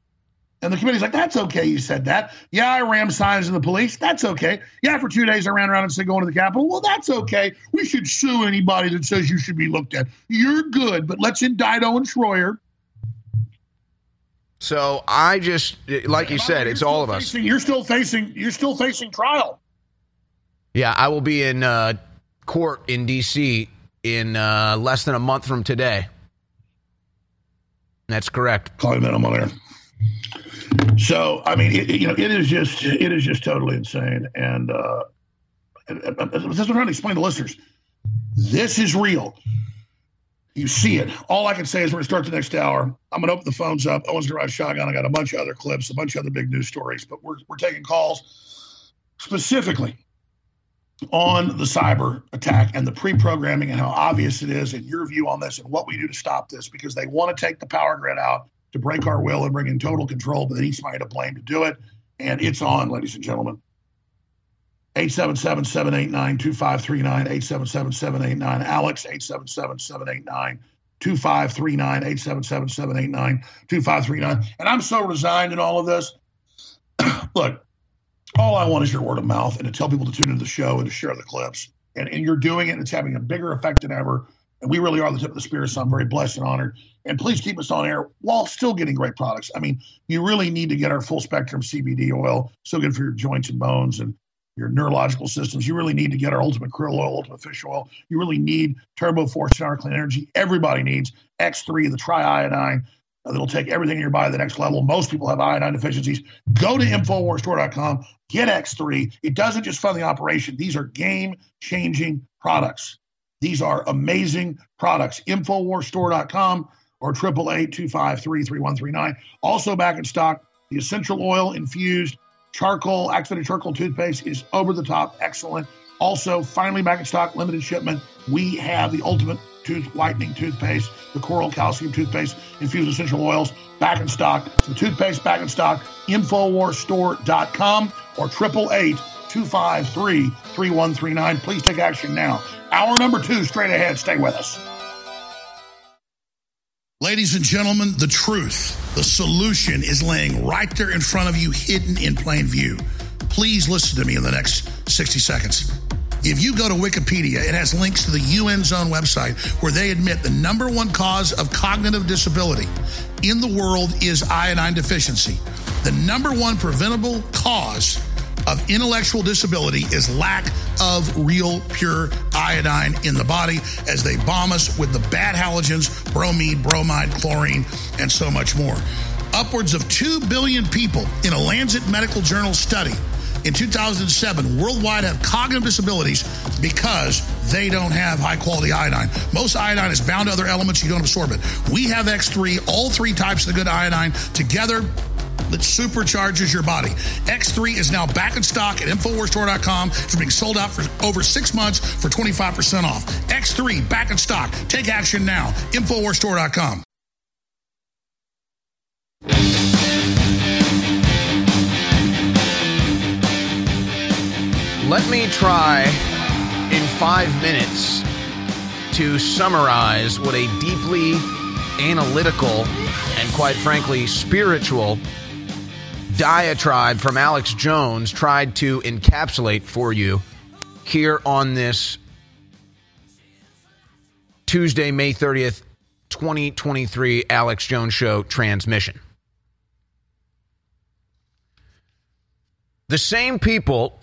And the committee's like, that's okay, you said that. Yeah, I rammed signs in the police. That's okay. Yeah, for two days I ran around and said going to the Capitol. Well, that's okay. We should sue anybody that says you should be looked at. You're good, but let's indict Owen Schroyer. So I just, like you said, it's all of us. You're still facing, you're still facing trial. Yeah, I will be in uh, court in D C in uh, less than a month from today. That's correct. Call him in, I'm on there. So, I mean, it, you know, it is just it is just totally insane. And uh, that's what I'm trying to explain to listeners. This is real. You see it. All I can say is we're going to start the next hour. I'm going to open the phones up. Owen's going to ride shotgun. I got a bunch of other clips, a bunch of other big news stories. But we're we're taking calls specifically on the cyber attack and the pre-programming and how obvious it is and your view on this and what we do to stop this, because they want to take the power grid out to break our will and bring in total control, but then he's somebody to blame to do it. And it's on, ladies and gentlemen. eight seven seven, seven eight nine, two five three nine, eight seven seven, seven eight nine, A L E X, eight seven seven, seven eight nine, two five three nine, eight seven seven, seven eight nine, two five three nine. And I'm so resigned in all of this. Look, all I want is your word of mouth and to tell people to tune into the show and to share the clips. And, and you're doing it, and it's having a bigger effect than ever. And we really are the tip of the spear, so I'm very blessed and honored. And please keep us on air while still getting great products. I mean, you really need to get our full spectrum C B D oil, so good for your joints and bones and your neurological systems. You really need to get our ultimate krill oil, ultimate fish oil. You really need Turbo Force and our clean energy. Everybody needs X three, the triiodine uh, that'll take everything in your body to the next level. Most people have iodine deficiencies. Go to info war store dot com, get X three. It doesn't just fund the operation. These are game-changing products. These are amazing products. info war store dot com or eight eight eight, two five three, three one three nine. Also back in stock, the essential oil-infused charcoal, activated charcoal toothpaste is over-the-top excellent. Also, finally back in stock, limited shipment. We have the ultimate tooth whitening toothpaste, the coral calcium toothpaste, infused essential oils, back in stock. So toothpaste back in stock, info war store dot com or eight eight eight, two five three, three one three nine. Please take action now. Hour number two straight ahead. Stay with us. Ladies and gentlemen, the truth, the solution is laying right there in front of you, hidden in plain view. Please listen to me in the next sixty seconds. If you go to Wikipedia, it has links to the U N's own website where they admit the number one cause of cognitive disability in the world is iodine deficiency. The number one preventable cause of intellectual disability is lack of real pure iodine in the body as they bomb us with the bad halogens, bromine, bromide, chlorine, and so much more. Upwards of two billion people in a Lancet Medical Journal study in two thousand seven worldwide have cognitive disabilities because they don't have high-quality iodine. Most iodine is bound to other elements. You don't absorb it. We have X three, all three types of the good iodine together that supercharges your body. X three is now back in stock at InfoWars Store dot com. It's being sold out for over six months for twenty-five percent off. X three, back in stock. Take action now. InfoWars Store dot com. Let me try in five minutes to summarize what a deeply analytical and, quite frankly, spiritual diatribe from Alex Jones tried to encapsulate for you here on this Tuesday, May thirtieth, twenty twenty-three Alex Jones Show transmission. The same people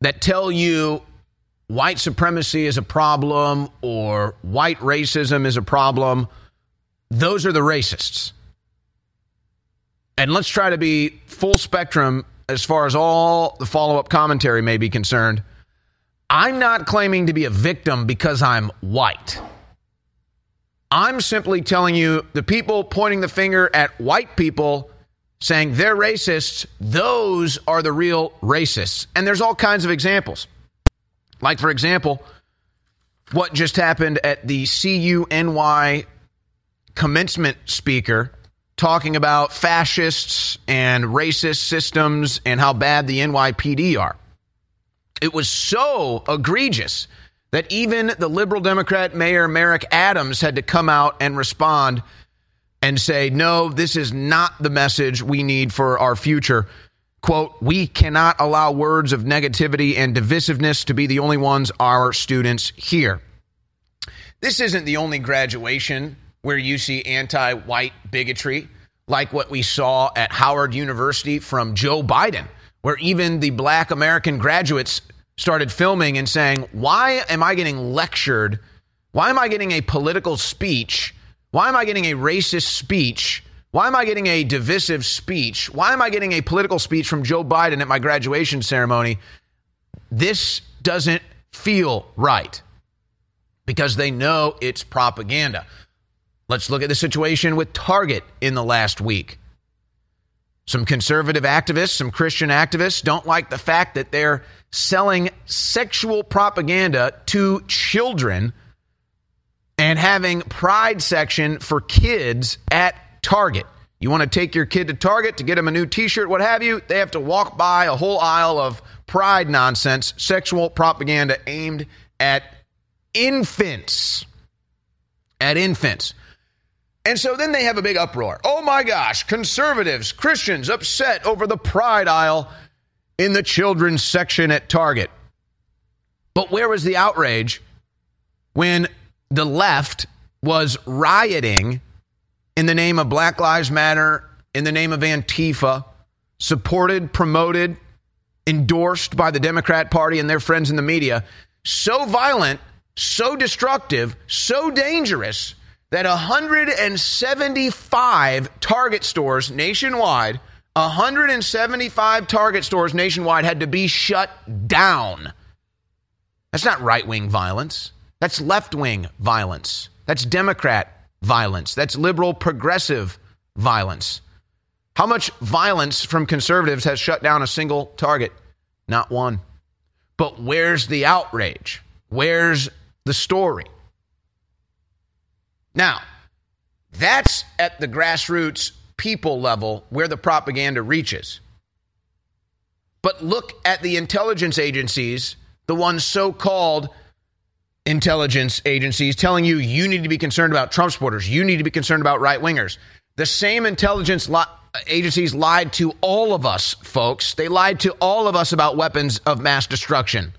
that tell you white supremacy is a problem or white racism is a problem, those are the racists. And let's try to be full spectrum as far as all the follow-up commentary may be concerned. I'm not claiming to be a victim because I'm white. I'm simply telling you the people pointing the finger at white people saying they're racists, those are the real racists. And there's all kinds of examples. Like, for example, what just happened at the C U N Y commencement speaker talking about fascists and racist systems and how bad the N Y P D are. It was so egregious that even the liberal Democrat Mayor Merrick Adams had to come out and respond and say, no, this is not the message we need for our future. Quote, we cannot allow words of negativity and divisiveness to be the only ones our students hear. This isn't the only graduation where you see anti-white bigotry, like what we saw at Howard University from Joe Biden, where even the black American graduates started filming and saying, why am I getting lectured? Why am I getting a political speech? Why am I getting a racist speech? Why am I getting a divisive speech? Why am I getting a political speech from Joe Biden at my graduation ceremony? This doesn't feel right because they know it's propaganda. Let's look at the situation with Target in the last week. Some conservative activists, some Christian activists don't like the fact that they're selling sexual propaganda to children and having pride section for kids at Target. You want to take your kid to Target to get him a new T-shirt, what have you, they have to walk by a whole aisle of pride nonsense, sexual propaganda aimed at infants. At infants. And so then they have a big uproar. Oh my gosh, conservatives, Christians upset over the pride aisle in the children's section at Target. But where was the outrage when the left was rioting in the name of Black Lives Matter, in the name of Antifa, supported, promoted, endorsed by the Democrat Party and their friends in the media, so violent, so destructive, so dangerous that one hundred seventy-five Target stores nationwide, one hundred seventy-five Target stores nationwide had to be shut down. That's not right-wing violence. That's left-wing violence. That's Democrat violence. That's liberal progressive violence. How much violence from conservatives has shut down a single Target? Not one. But where's the outrage? Where's the story? Now, that's at the grassroots people level where the propaganda reaches. But look at the intelligence agencies, the ones so-called intelligence agencies telling you, you need to be concerned about Trump supporters. You need to be concerned about right wingers. The same intelligence li- agencies lied to all of us, folks. They lied to all of us about weapons of mass destruction.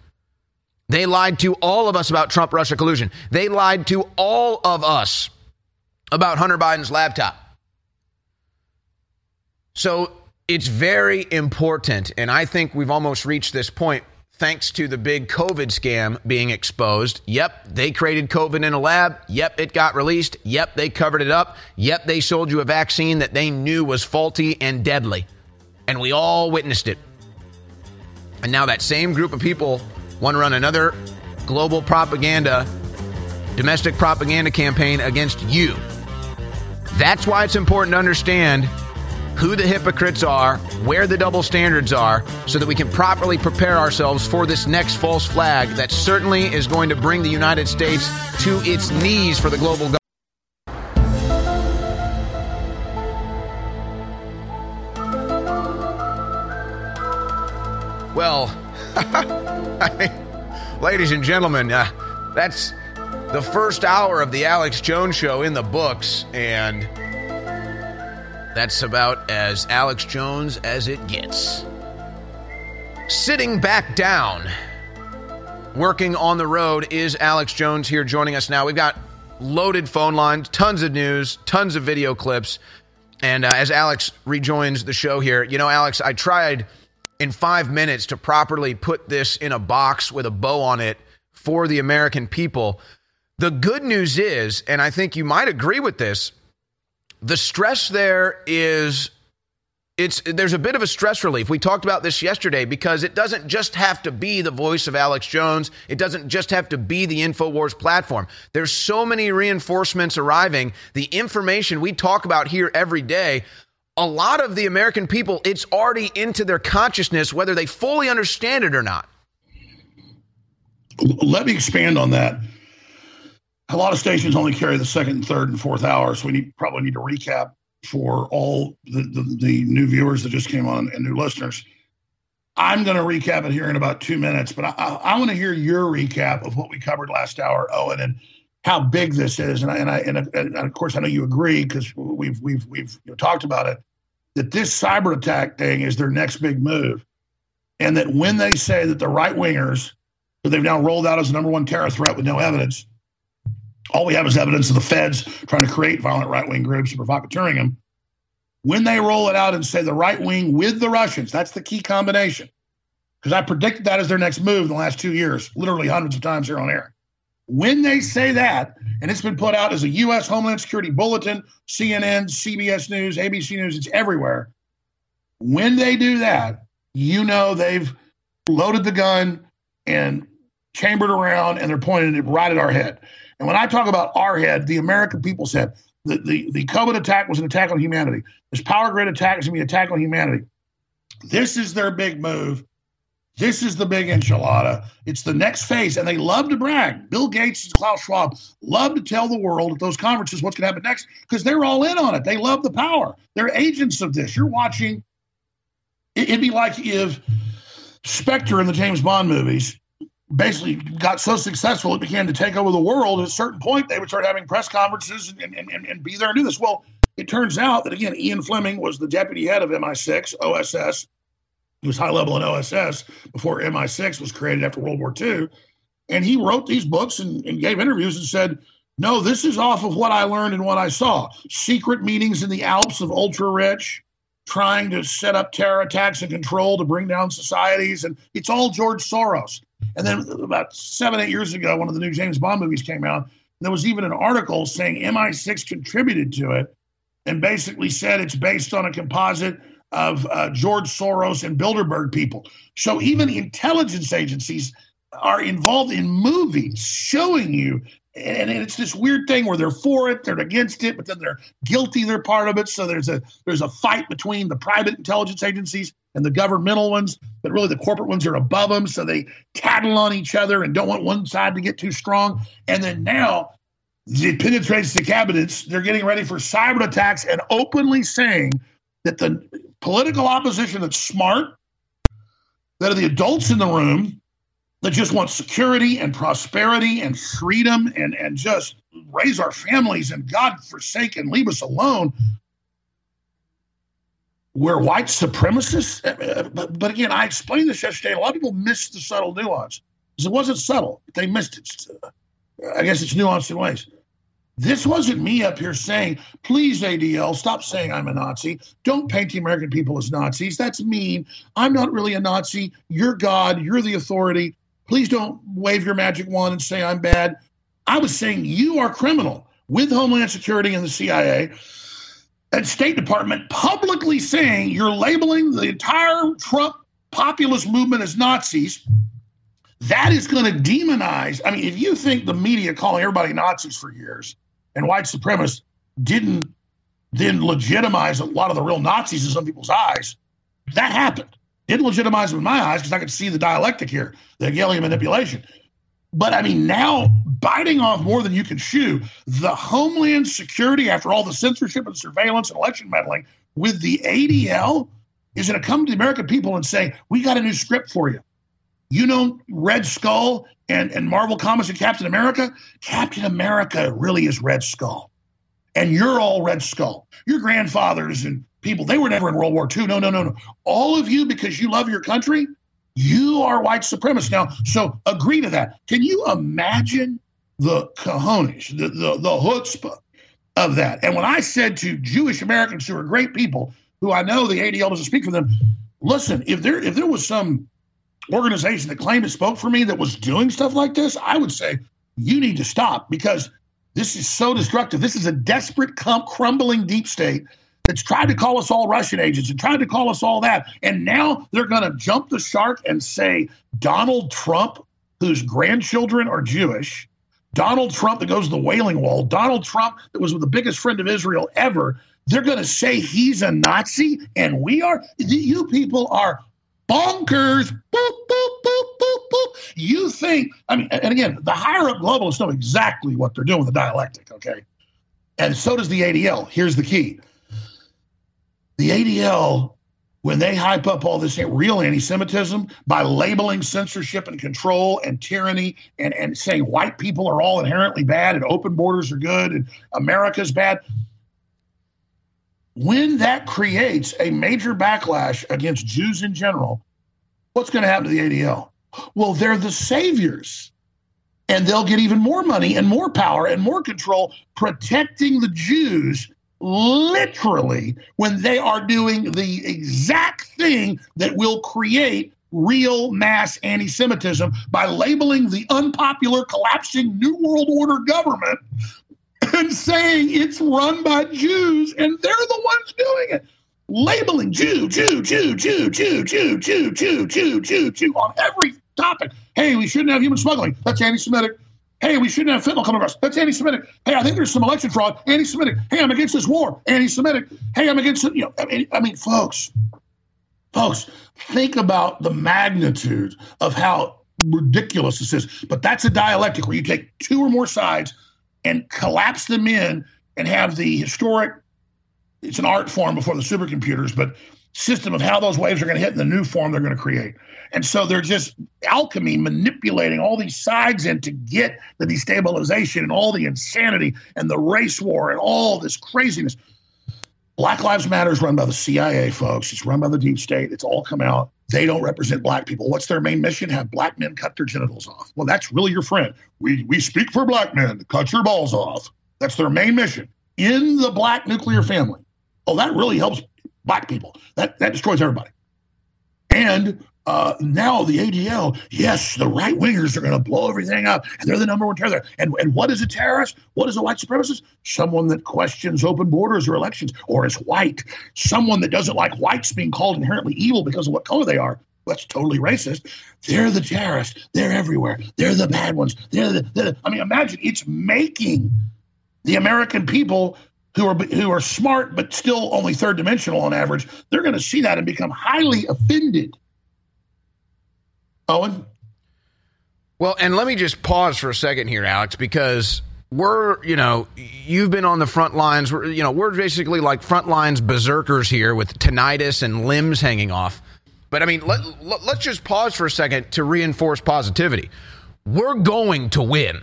They lied to all of us about Trump-Russia collusion. They lied to all of us about Hunter Biden's laptop. So it's very important, and I think we've almost reached this point thanks to the big COVID scam being exposed. Yep, they created COVID in a lab. Yep, it got released. Yep, they covered it up. Yep, they sold you a vaccine that they knew was faulty and deadly, and we all witnessed it. And now that same group of people want to run another global propaganda, domestic propaganda campaign against you. That's why it's important to understand who the hypocrites are, where the double standards are, so that we can properly prepare ourselves for this next false flag that certainly is going to bring the United States to its knees for the global government. Well, I mean, ladies and gentlemen, uh, that's the first hour of the Alex Jones Show in the books, and that's about as Alex Jones as it gets. Sitting back down, working on the road, is Alex Jones here joining us now. We've got loaded phone lines, tons of news, tons of video clips. And uh, as Alex rejoins the show here, you know, Alex, I tried in five minutes to properly put this in a box with a bow on it for the American people. The good news is, and I think you might agree with this, the stress there is, it's there's a bit of a stress relief. We talked about this yesterday because it doesn't just have to be the voice of Alex Jones. It doesn't just have to be the InfoWars platform. There's so many reinforcements arriving. The information we talk about here every day, a lot of the American people, it's already into their consciousness, whether they fully understand it or not. Let me expand on that. A lot of stations only carry the second, third, and fourth hour, so we need, probably need to recap for all the, the, the new viewers that just came on and new listeners. I'm going to recap it here in about two minutes, but I, I, I want to hear your recap of what we covered last hour, Owen, and how big this is. And I, and I, and, I, and of course, I know you agree because we've we've we've you know, talked about it, that this cyber attack thing is their next big move, and that when they say that the right wingers, who they've now rolled out as the number one terror threat with no evidence. All we have is evidence of the feds trying to create violent right-wing groups and profiteering them. When they roll it out and say the right wing with the Russians, that's the key combination. Because I predicted that as their next move in the last two years, literally hundreds of times here on air. When they say that, and it's been put out as a U S Homeland Security bulletin, C N N, C B S News, A B C News, it's everywhere. When they do that, you know they've loaded the gun and chambered around and they're pointing it right at our head. And when I talk about our head, the American people's head, the, the, the COVID attack was an attack on humanity. This power grid attack is going to be an attack on humanity. This is their big move. This is the big enchilada. It's the next phase. And they love to brag. Bill Gates and Klaus Schwab love to tell the world at those conferences what's going to happen next because they're all in on it. They love the power. They're agents of this. You're watching. It'd be like if Spectre in the James Bond movies basically got so successful it began to take over the world. At a certain point, they would start having press conferences and, and, and, and be there and do this. Well, it turns out that, again, Ian Fleming was the deputy head of M I six, O S S. He was high level in O S S before M I six was created after World War Two. And he wrote these books and, and gave interviews and said, no, this is off of what I learned and what I saw. Secret meetings in the Alps of ultra-rich, trying to set up terror attacks and control to bring down societies. And it's all George Soros. And then about seven, eight years ago, one of the new James Bond movies came out. There was even an article saying M I six contributed to it and basically said it's based on a composite of uh, George Soros and Bilderberg people. So even intelligence agencies are involved in movies showing you. And it's this weird thing where they're for it, they're against it, but then they're guilty, they're part of it. So there's a there's a fight between the private intelligence agencies and the governmental ones, but really the corporate ones are above them. So they tattle on each other and don't want one side to get too strong. And then now it penetrates the cabinets. They're getting ready for cyber attacks and openly saying that the political opposition that's smart, that are the adults in the room, that just want security and prosperity and freedom and, and just raise our families and God forsake and leave us alone. We're white supremacists. But, but again, I explained this yesterday. A lot of people missed the subtle nuance. It wasn't subtle, but they missed it. I guess it's nuanced in ways. This wasn't me up here saying, please, A D L, stop saying I'm a Nazi. Don't paint the American people as Nazis. That's mean. I'm not really a Nazi. You're God. You're the authority. Please don't wave your magic wand and say I'm bad. I was saying you are criminal, with Homeland Security and the C I A and State Department publicly saying you're labeling the entire Trump populist movement as Nazis. That is going to demonize. I mean, if you think the media calling everybody Nazis for years and white supremacists didn't then legitimize a lot of the real Nazis in some people's eyes, that happened. Didn't legitimize them in my eyes because I could see the dialectic here, the Hegelian manipulation. But I mean, now biting off more than you can chew, the Homeland Security, after all the censorship and surveillance and election meddling with the A D L, is going to come to the American people and say, we got a new script for you. You know, Red Skull and, and Marvel Comics and Captain America? Captain America really is Red Skull. And you're all Red Skull. Your grandfathers and people, they were never in World War Two. No, no, no, no. All of you, because you love your country, you are white supremacists now. So agree to that. Can you imagine the cojones, the, the, the chutzpah of that? And when I said to Jewish Americans who are great people, who I know the A D L doesn't speak for them, listen, if there if there was some organization that claimed it spoke for me that was doing stuff like this, I would say you need to stop, because this is so destructive. This is a desperate, crumbling deep state that's tried to call us all Russian agents and tried to call us all that. And now they're going to jump the shark and say Donald Trump, whose grandchildren are Jewish, Donald Trump that goes to the Wailing Wall, Donald Trump that was the biggest friend of Israel ever, they're going to say he's a Nazi, and we are. You people are bonkers. Boop, boop, boop, boop, boop. You think, I mean, and again, the higher up globalists know exactly what they're doing with the dialectic, okay? And so does the A D L. Here's the key. The A D L, when they hype up all this real anti-Semitism by labeling censorship and control and tyranny and, and saying white people are all inherently bad and open borders are good and America's bad, when that creates a major backlash against Jews in general, what's going to happen to the A D L? Well, they're the saviors, and they'll get even more money and more power and more control protecting the Jews literally when they are doing the exact thing that will create real mass anti-Semitism by labeling the unpopular, collapsing New World Order government and saying it's run by Jews, and they're the ones doing it. Labeling Jew, Jew, Jew, Jew, Jew, Jew, Jew, Jew, Jew, Jew, Jew on every topic. Hey, we shouldn't have human smuggling. That's anti-Semitic. Hey, we shouldn't have fentanyl coming across. That's anti-Semitic. Hey, I think there's some election fraud. Anti-Semitic. Hey, I'm against this war. Anti-Semitic. Hey, I'm against it. You know, I mean, I mean, folks, folks, think about the magnitude of how ridiculous this is. But that's a dialectic where you take two or more sides and collapse them in and have the historic, it's an art form before the supercomputers, but system of how those waves are going to hit and the new form they're going to create. And so they're just alchemy manipulating all these sides in to get the destabilization and all the insanity and the race war and all this craziness. Black Lives Matter is run by the C I A, folks. It's run by the deep state. It's all come out. They don't represent black people. What's their main mission? Have black men cut their genitals off. Well, that's really your friend. We we speak for black men. Cut your balls off. That's their main mission. In the black nuclear family. Oh, that really helps black people. That that destroys everybody. And uh, now the A D L, yes, the right-wingers are going to blow everything up, and they're the number one terrorist. And, and what is a terrorist? What is a white supremacist? Someone that questions open borders or elections, or is white. Someone that doesn't like whites being called inherently evil because of what color they are. That's totally racist. They're the terrorists. They're everywhere. They're the bad ones. They're the, they're the, I mean, imagine it's making the American people who are who are smart but still only third-dimensional on average, they're going to see that and become highly offended. Owen? Well, and let me just pause for a second here, Alex, because we're, you know, you've been on the front lines. We're, you know, we're basically like front lines berserkers here with tinnitus and limbs hanging off. But I mean, let, let, let's just pause for a second to reinforce positivity. We're going to win.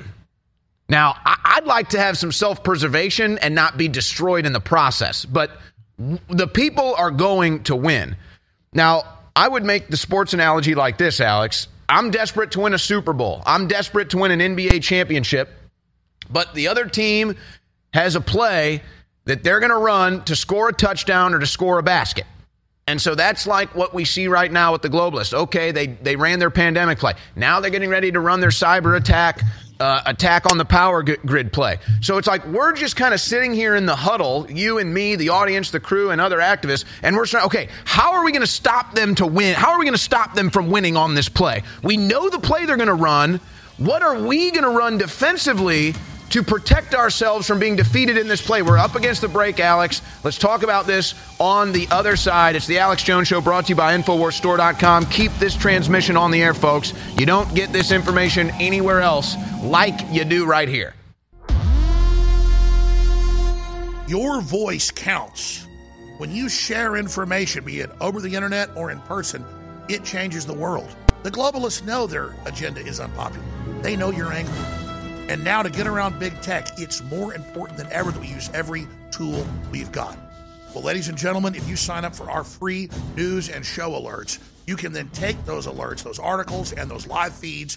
Now, I'd like to have some self-preservation and not be destroyed in the process, but the people are going to win. Now, I would make the sports analogy like this, Alex. I'm desperate to win a Super Bowl. I'm desperate to win an N B A championship, but the other team has a play that they're going to run to score a touchdown or to score a basket. And so that's like what we see right now with the globalists. Okay, they they ran their pandemic play. Now they're getting ready to run their cyber attack Uh, attack on the power grid play. So it's like we're just kind of sitting here in the huddle, you and me, the audience, the crew, and other activists, and we're trying, okay, how are we going to stop them to win? How are we going to stop them from winning on this play? We know the play they're going to run. What are we going to run defensively to protect ourselves from being defeated in this play? We're up against the break, Alex. Let's talk about this on the other side. It's the Alex Jones Show, brought to you by InfoWars Store dot com. Keep this transmission on the air, folks. You don't get this information anywhere else like you do right here. Your voice counts. When you share information, be it over the internet or in person, it changes the world. The globalists know their agenda is unpopular. They know you're angry. And now to get around big tech, it's more important than ever that we use every tool we've got. Well, ladies and gentlemen, if you sign up for our free news and show alerts, you can then take those alerts, those articles, and those live feeds,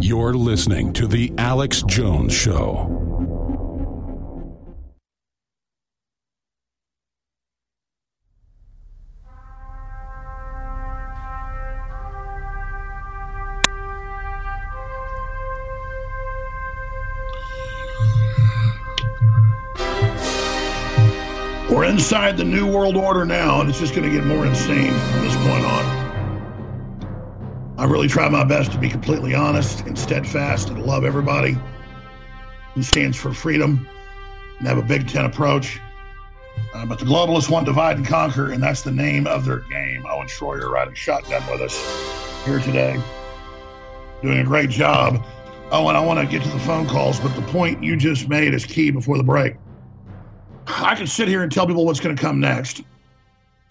You're listening to The Alex Jones Show. We're inside the New World Order now, and it's just going to get more insane from this point on. I really try my best to be completely honest and steadfast and love everybody who stands for freedom and have a Big Ten approach. Uh, but the globalists want divide and conquer, and that's the name of their game. Owen Schroyer riding shotgun with us here today, doing a great job. Owen, I want to get to the phone calls, but the point you just made is key before the break. I can sit here and tell people what's going to come next.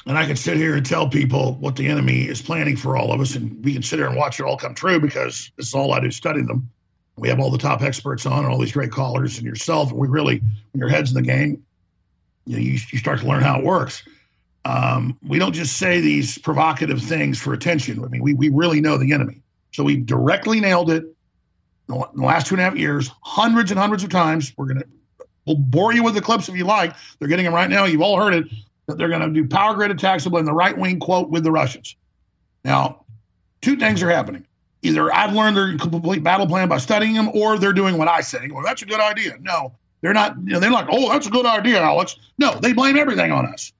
And I can sit here and tell people what the enemy is planning for all of us, and we can sit here and watch it all come true because this is all I do, studying them. We have all the top experts on and all these great callers and yourself. And we really, when your head's in the game, you know, you, you start to learn how it works. Um, we don't just say these provocative things for attention. I mean, we, we really know the enemy. So we've directly nailed it in the last two and a half years, hundreds and hundreds of times. We're going to we'll bore you with the clips if you like. They're getting them right now. You've all heard it. That they're going to do power grid attacks and blame the right wing, quote, with the Russians. Now, two things are happening. Either I've learned their complete battle plan by studying them, or they're doing what I say. Well, that's a good idea. No, they're not. You know, they're like, oh, that's a good idea, Alex. No, they blame everything on us.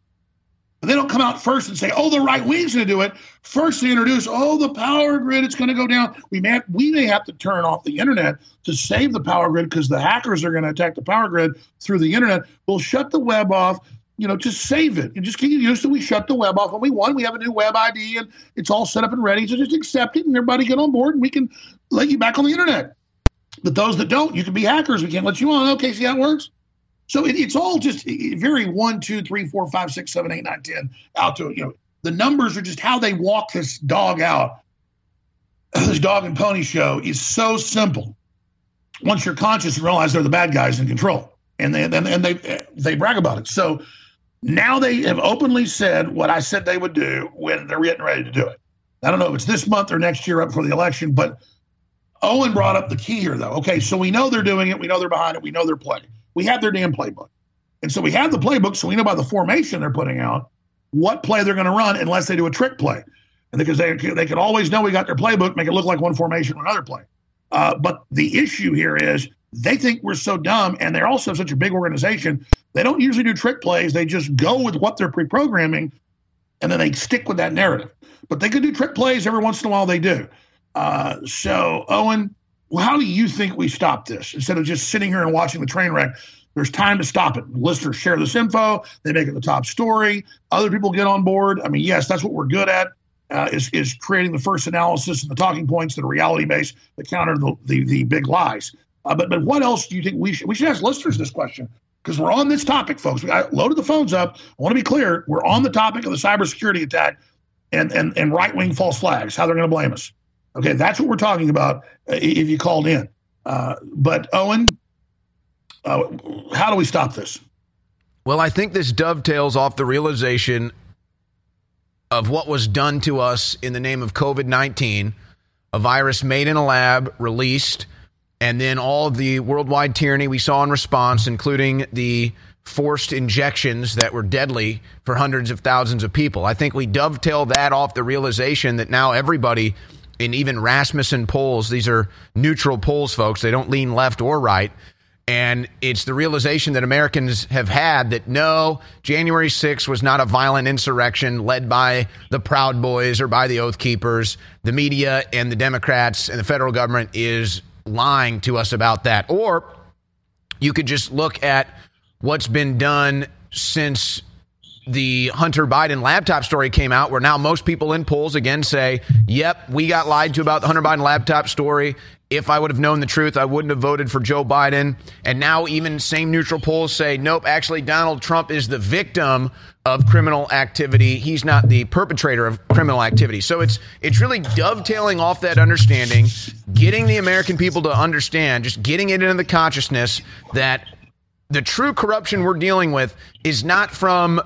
But they don't come out first and say, oh, the right wing's going to do it. First, they introduce, oh, the power grid, it's going to go down. We may, we may have to turn off the internet to save the power grid because the hackers are going to attack the power grid through the internet. We'll shut the web off. you know, just save it and just get used to it. We shut the web off. When we won, we have a new web I D and it's all set up and ready. So just accept it and everybody get on board and we can let you back on the internet. But those that don't, you can be hackers. We can't let you on. Okay, see how it works? So it, it's all just very one, two, three, four, five, six, seven, eight, nine, ten, out to, you know, the numbers are just how they walk this dog out. This dog and pony show is so simple. Once you're conscious, you realize they're the bad guys in control. And they, and, and they, they brag about it. So now they have openly said what I said they would do when they're getting ready to do it. I don't know if it's this month or next year up for the election, but Owen brought up the key here, though. Okay, so we know they're doing it. We know they're behind it. We know they're playing. We have their damn playbook. And so we have the playbook, so we know by the formation they're putting out what play they're going to run unless they do a trick play. And because they they could always know we got their playbook, make it look like one formation or another play. Uh, but the issue here is they think we're so dumb, and they're also such a big organization. They don't usually do trick plays. They just go with what they're pre-programming, and then they stick with that narrative. But they could do trick plays every once in a while. They do. Uh, so, Owen, well, how do you think we stop this? Instead of just sitting here and watching the train wreck, there's time to stop it. Listeners share this info. They make it the top story. Other people get on board. I mean, yes, that's what we're good at, uh, is, is creating the first analysis and the talking points that are reality-based that counter the, the, the big lies. Uh, but but what else do you think we should? We should ask listeners this question because we're on this topic, folks. We got loaded the phones up. I want to be clear. We're on the topic of the cybersecurity attack and, and, and right-wing false flags, how they're going to blame us. Okay, that's what we're talking about if you called in. Uh, but, Owen, uh, how do we stop this? Well, I think this dovetails off the realization of what was done to us in the name of COVID nineteen, a virus made in a lab, released, and then all of the worldwide tyranny we saw in response, including the forced injections that were deadly for hundreds of thousands of people. I think we dovetail that off the realization that now everybody – in even Rasmussen polls, these are neutral polls, folks. They don't lean left or right. And it's the realization that Americans have had that, no, January sixth was not a violent insurrection led by the Proud Boys or by the Oath Keepers. The media and the Democrats and the federal government is lying to us about that. Or you could just look at what's been done since the Hunter Biden laptop story came out, where now most people in polls again say, yep, we got lied to about the Hunter Biden laptop story. If I would have known the truth, I wouldn't have voted for Joe Biden. And now even same neutral polls say, nope, actually, Donald Trump is the victim of criminal activity. He's not the perpetrator of criminal activity. So it's it's really dovetailing off that understanding, getting the American people to understand, just getting it into the consciousness that the true corruption we're dealing with is not from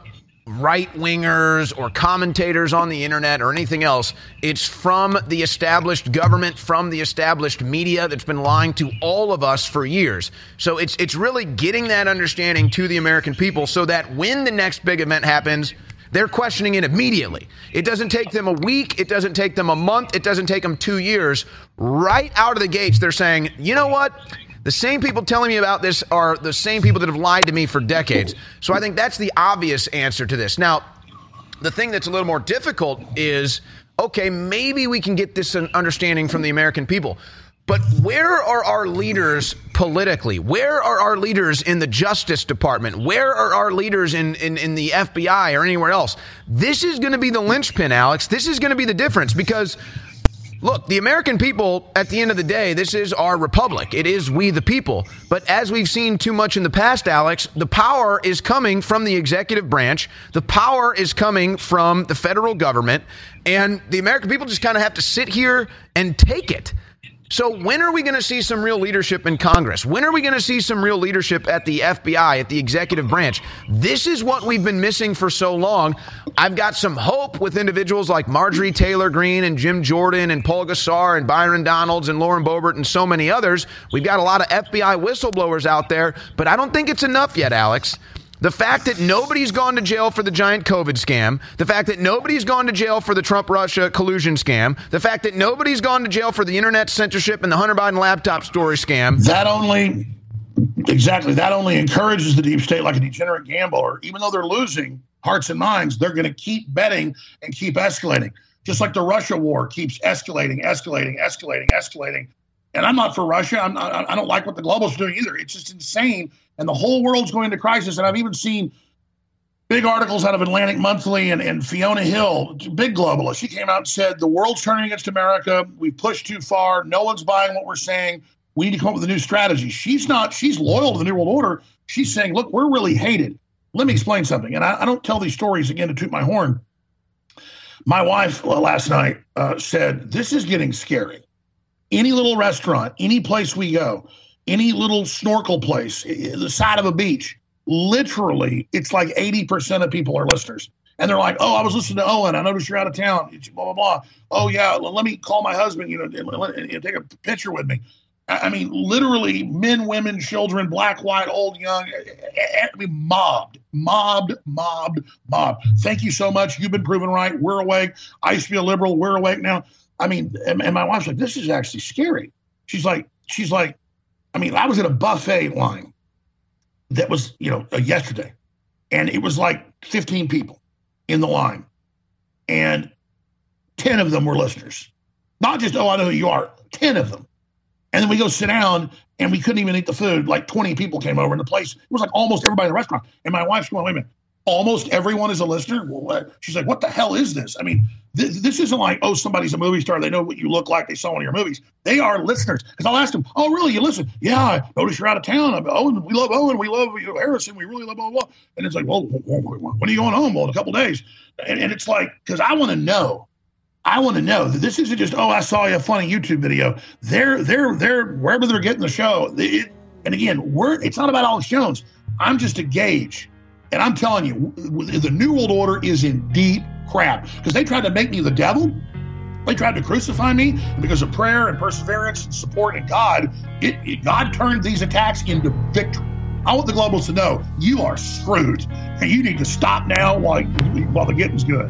right-wingers or commentators on the internet or anything else. It's from the established government, from the established media that's been lying to all of us for years. So it's it's really getting that understanding to the American people so that when the next big event happens, they're questioning it immediately. It doesn't take them a week. It doesn't take them a month. It doesn't take them two years. Right out of the gates, they're saying, you know what? The same people telling me about this are the same people that have lied to me for decades. So I think that's the obvious answer to this. Now, the thing that's a little more difficult is, okay, maybe we can get this understanding from the American people. But where are our leaders politically? Where are our leaders in the Justice Department? Where are our leaders in, in, in the F B I or anywhere else? This is going to be the linchpin, Alex. This is going to be the difference because, look, the American people, at the end of the day, this is our republic. It is we the people. But as we've seen too much in the past, Alex, the power is coming from the executive branch. The power is coming from the federal government. And the American people just kind of have to sit here and take it. So when are we going to see some real leadership in Congress? When are we going to see some real leadership at the F B I, at the executive branch? This is what we've been missing for so long. I've got some hope with individuals like Marjorie Taylor Greene and Jim Jordan and Paul Gosar and Byron Donalds and Lauren Boebert and so many others. We've got a lot of F B I whistleblowers out there, but I don't think it's enough yet, Alex. The fact that nobody's gone to jail for the giant COVID scam, the fact that nobody's gone to jail for the Trump-Russia collusion scam, the fact that nobody's gone to jail for the internet censorship and the Hunter Biden laptop story scam. That only, exactly, that only encourages the deep state like a degenerate gambler. Even though they're losing hearts and minds, they're going to keep betting and keep escalating. Just like the Russia war keeps escalating, escalating, escalating, escalating. And I'm not for Russia. I'm not, I don't like what the global's doing either. It's just insane. And the whole world's going into crisis. And I've even seen big articles out of Atlantic Monthly and, and Fiona Hill, big globalist. She came out and said, the world's turning against America. We've pushed too far. No one's buying what we're saying. We need to come up with a new strategy. She's not, she's loyal to the New World Order. She's saying, look, we're really hated. Let me explain something. And I, I don't tell these stories again to toot my horn. My wife well, last night uh, said, this is getting scary. Any little restaurant, any place we go, any little snorkel place, the side of a beach, literally, it's like eighty percent of people are listeners. And they're like, oh, I was listening to Owen. I noticed you're out of town, blah, blah, blah. Oh, yeah, let me call my husband, you know, take a picture with me. I mean, literally men, women, children, black, white, old, young, mobbed, mobbed, mobbed, mobbed. Thank you so much. You've been proven right. We're awake. I used to be a liberal. We're awake now. I mean, and my wife's like, this is actually scary. She's like, she's like, I mean, I was at a buffet line that was, you know, yesterday, and it was like fifteen people in the line, and ten of them were listeners. Not just, oh, I know who you are, ten of them. And then we go sit down, and we couldn't even eat the food. Like twenty people came over in the place. It was like almost everybody in the restaurant. And my wife's going, wait a minute, almost everyone is a listener? Well, what? She's like, what the hell is this? I mean, th- this isn't like, oh, somebody's a movie star. They know what you look like. They saw one of your movies. They are listeners. Because I'll ask them, oh, really, you listen? Yeah, I noticed you're out of town. I'm, oh, we love Owen. We love you know, Harrison. We really love blah, blah, blah. And it's like, well, when are you going home? Well, in a couple of days. And, and it's like, because I want to know. I want to know that this isn't just, oh, I saw a funny YouTube video. They're, they're, they're, wherever they're getting the show. They, it, and again, we're, it's not about Alex Jones. I'm just a gauge. And I'm telling you, the New World Order is in deep crap because they tried to make me the devil. They tried to crucify me. And because of prayer and perseverance and support in God, it, it, God turned these attacks into victory. I want the globalists to know you are screwed and you need to stop now while, while the getting's good.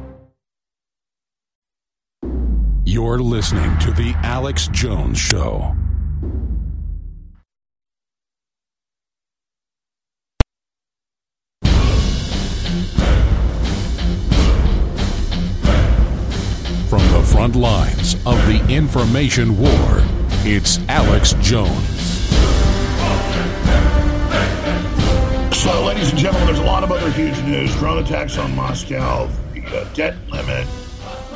You're listening to The Alex Jones Show. From the front lines of the information war, it's Alex Jones. So, ladies and gentlemen, there's a lot of other huge news. Drone attacks on Moscow, the uh, debt limit,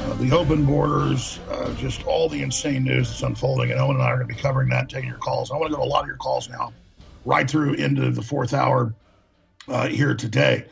Uh, the open borders, uh, just all the insane news that's unfolding. And Owen and I are going to be covering that, taking your calls. I want to go to a lot of your calls now, right through into the fourth hour uh, here today.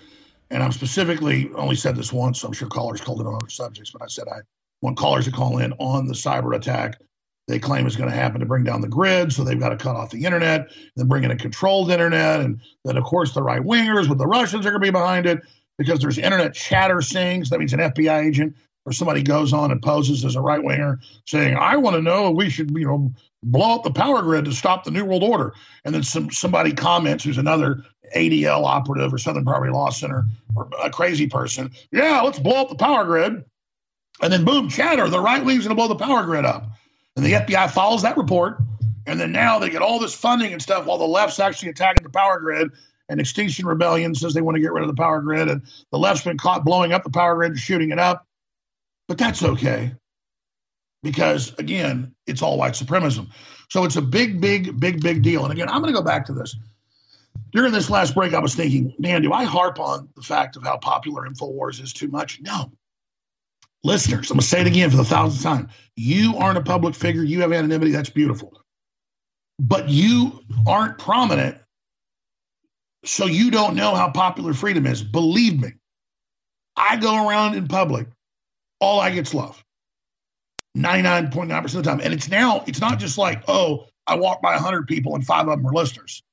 And I'm specifically only said this once. So I'm sure callers called it on other subjects, but I said I want callers to call in on the cyber attack they claim is going to happen to bring down the grid. So they've got to cut off the internet, then bring in a controlled internet. And then, of course, the right wingers with the Russians are going to be behind it because there's internet chatter sings. That means an F B I agent or somebody goes on and poses as a right-winger saying, I want to know if we should, you know, blow up the power grid to stop the New World Order. And then some somebody comments who's another A D L operative or Southern Poverty Law Center or a crazy person, yeah, let's blow up the power grid. And then, boom, chatter, the right wing's going to blow the power grid up. And the F B I follows that report, and then now they get all this funding and stuff while the left's actually attacking the power grid. And Extinction Rebellion says they want to get rid of the power grid, and the left's been caught blowing up the power grid and shooting it up. But that's okay, because, again, it's all white supremacism. So it's a big, big, big, big deal. And, again, I'm going to go back to this. During this last break, I was thinking, man, do I harp on the fact of how popular InfoWars is too much? No. Listeners, I'm going to say it again for the thousandth time. You aren't a public figure. You have anonymity. That's beautiful. But you aren't prominent So you don't know how popular freedom is. Believe me, I go around in public, all I get's love, ninety-nine point nine percent of the time. And it's now, it's not just like, oh, I walked by one hundred people and five of them are listeners,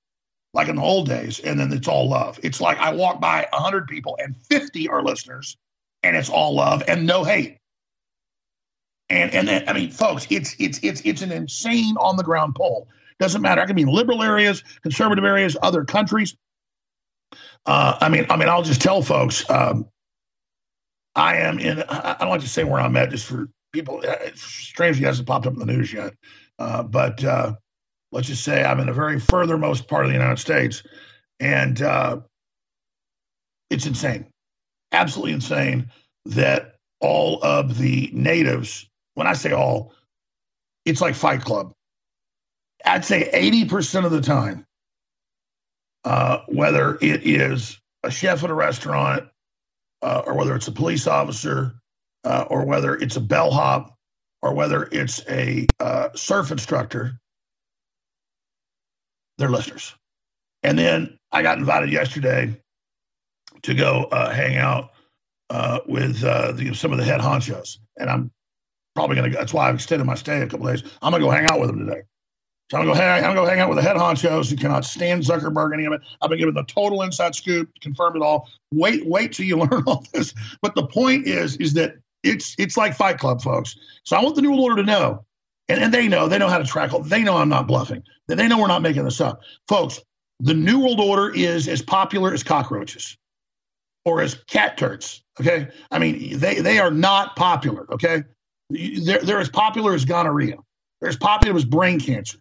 like in the old days, and then it's all love. It's like I walk by one hundred people and fifty are listeners, and it's all love and no hate. And and then, I mean, folks, it's it's it's it's an insane on the ground poll. Doesn't matter. I can be in liberal areas, conservative areas, other countries. Uh, I mean, I mean, I'll just tell folks, um, I am in. I don't like to say where I'm at, just for people. Strangely, it hasn't popped up in the news yet. Uh, but uh, let's just say I'm in a very furthermost part of the United States, and uh, it's insane, absolutely insane that all of the natives. When I say all, it's like Fight Club. I'd say eighty percent of the time, uh, whether it is a chef at a restaurant, uh, or whether it's a police officer, uh, or whether it's a bellhop, or whether it's a uh, surf instructor, they're listeners. And then I got invited yesterday to go uh, hang out uh, with uh, the, some of the head honchos, and I'm probably going to. That's why I've extended my stay a couple of days. I'm going to go hang out with them today. So I'm going to hang, I'm going to hang out with the head honchos who cannot stand Zuckerberg, any of it. I've been given the total inside scoop, confirmed it all. Wait, wait till you learn all this. But the point is, is that it's it's like Fight Club, folks. So I want the New World Order to know, and, and they know, they know how to track all, they know I'm not bluffing. They know we're not making this up. Folks, the New World Order is as popular as cockroaches or as cat turds, okay? I mean, they, they are not popular, okay? They're, they're as popular as gonorrhea. They're as popular as brain cancer.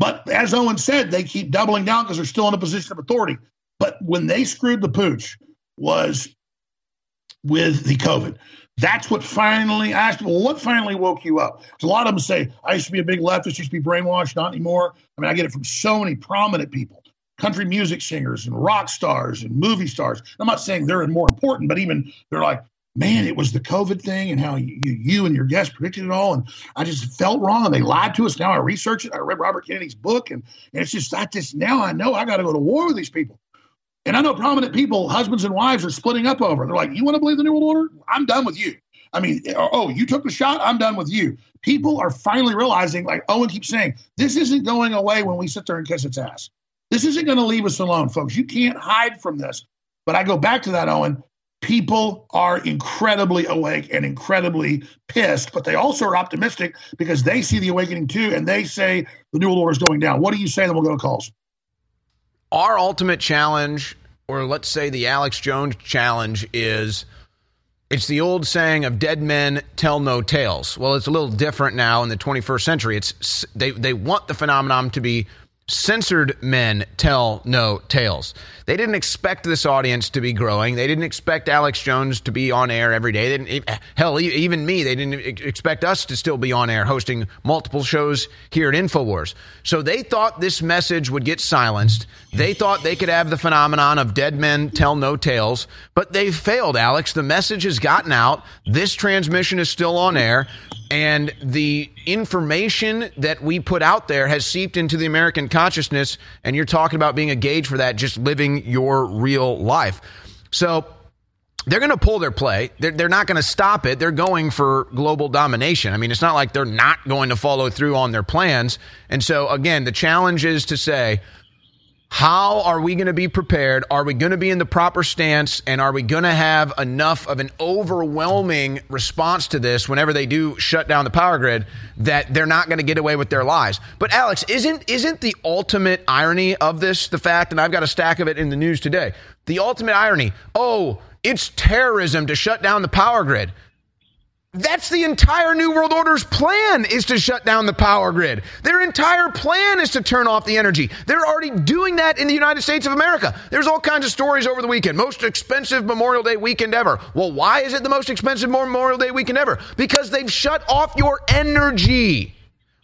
But as Owen said, they keep doubling down because they're still in a position of authority. But when they screwed the pooch was with the COVID. That's what finally, I asked them, well, what finally woke you up? Because a lot of them say, I used to be a big leftist, used to be brainwashed, not anymore. I mean, I get it from so many prominent people, country music singers and rock stars and movie stars. I'm not saying they're more important, but even they're like, man, it was the COVID thing and how you, you and your guests predicted it all. And I just felt wrong and they lied to us. Now I research it. I read Robert Kennedy's book and, and it's just, I just, now I know I got to go to war with these people. And I know prominent people, husbands and wives are splitting up over. They're like, you want to believe the New World Order? I'm done with you. I mean, oh, you took the shot? I'm done with you. People are finally realizing, like Owen keeps saying, this isn't going away when we sit there and kiss its ass. This isn't going to leave us alone, folks. You can't hide from this. But I go back to that, Owen. People are incredibly awake and incredibly pissed, but they also are optimistic because they see the awakening too, and they say the New World Order is going down. What do you say? Then we'll go to calls. Our ultimate challenge, or let's say the Alex Jones challenge, is it's the old saying of dead men tell no tales. Well, it's a little different now in the twenty-first century. It's they they want the phenomenon to be censored men tell no tales. They didn't expect this audience to be growing. They didn't expect Alex Jones to be on air every day. They didn't, hell, even me, they didn't expect us to still be on air hosting multiple shows here at InfoWars. So they thought this message would get silenced. They thought they could have the phenomenon of dead men tell no tales, but they failed, Alex. The message has gotten out. This transmission is still on air. And the information that we put out there has seeped into the American consciousness. And you're talking about being a gauge for that, just living your real life. So they're going to pull their play. They're, they're not going to stop it. They're going for global domination. I mean, it's not like they're not going to follow through on their plans. And so, again, the challenge is to say, how are we going to be prepared? Are we going to be in the proper stance? And are we going to have enough of an overwhelming response to this whenever they do shut down the power grid that they're not going to get away with their lies? But Alex, isn't isn't the ultimate irony of this the fact, and I've got a stack of it in the news today, the ultimate irony, oh, it's terrorism to shut down the power grid. That's the entire New World Order's plan, is to shut down the power grid. Their entire plan is to turn off the energy. They're already doing that in the United States of America. There's all kinds of stories over the weekend. Most expensive Memorial Day weekend ever. Well, why is it the most expensive Memorial Day weekend ever? Because they've shut off your energy.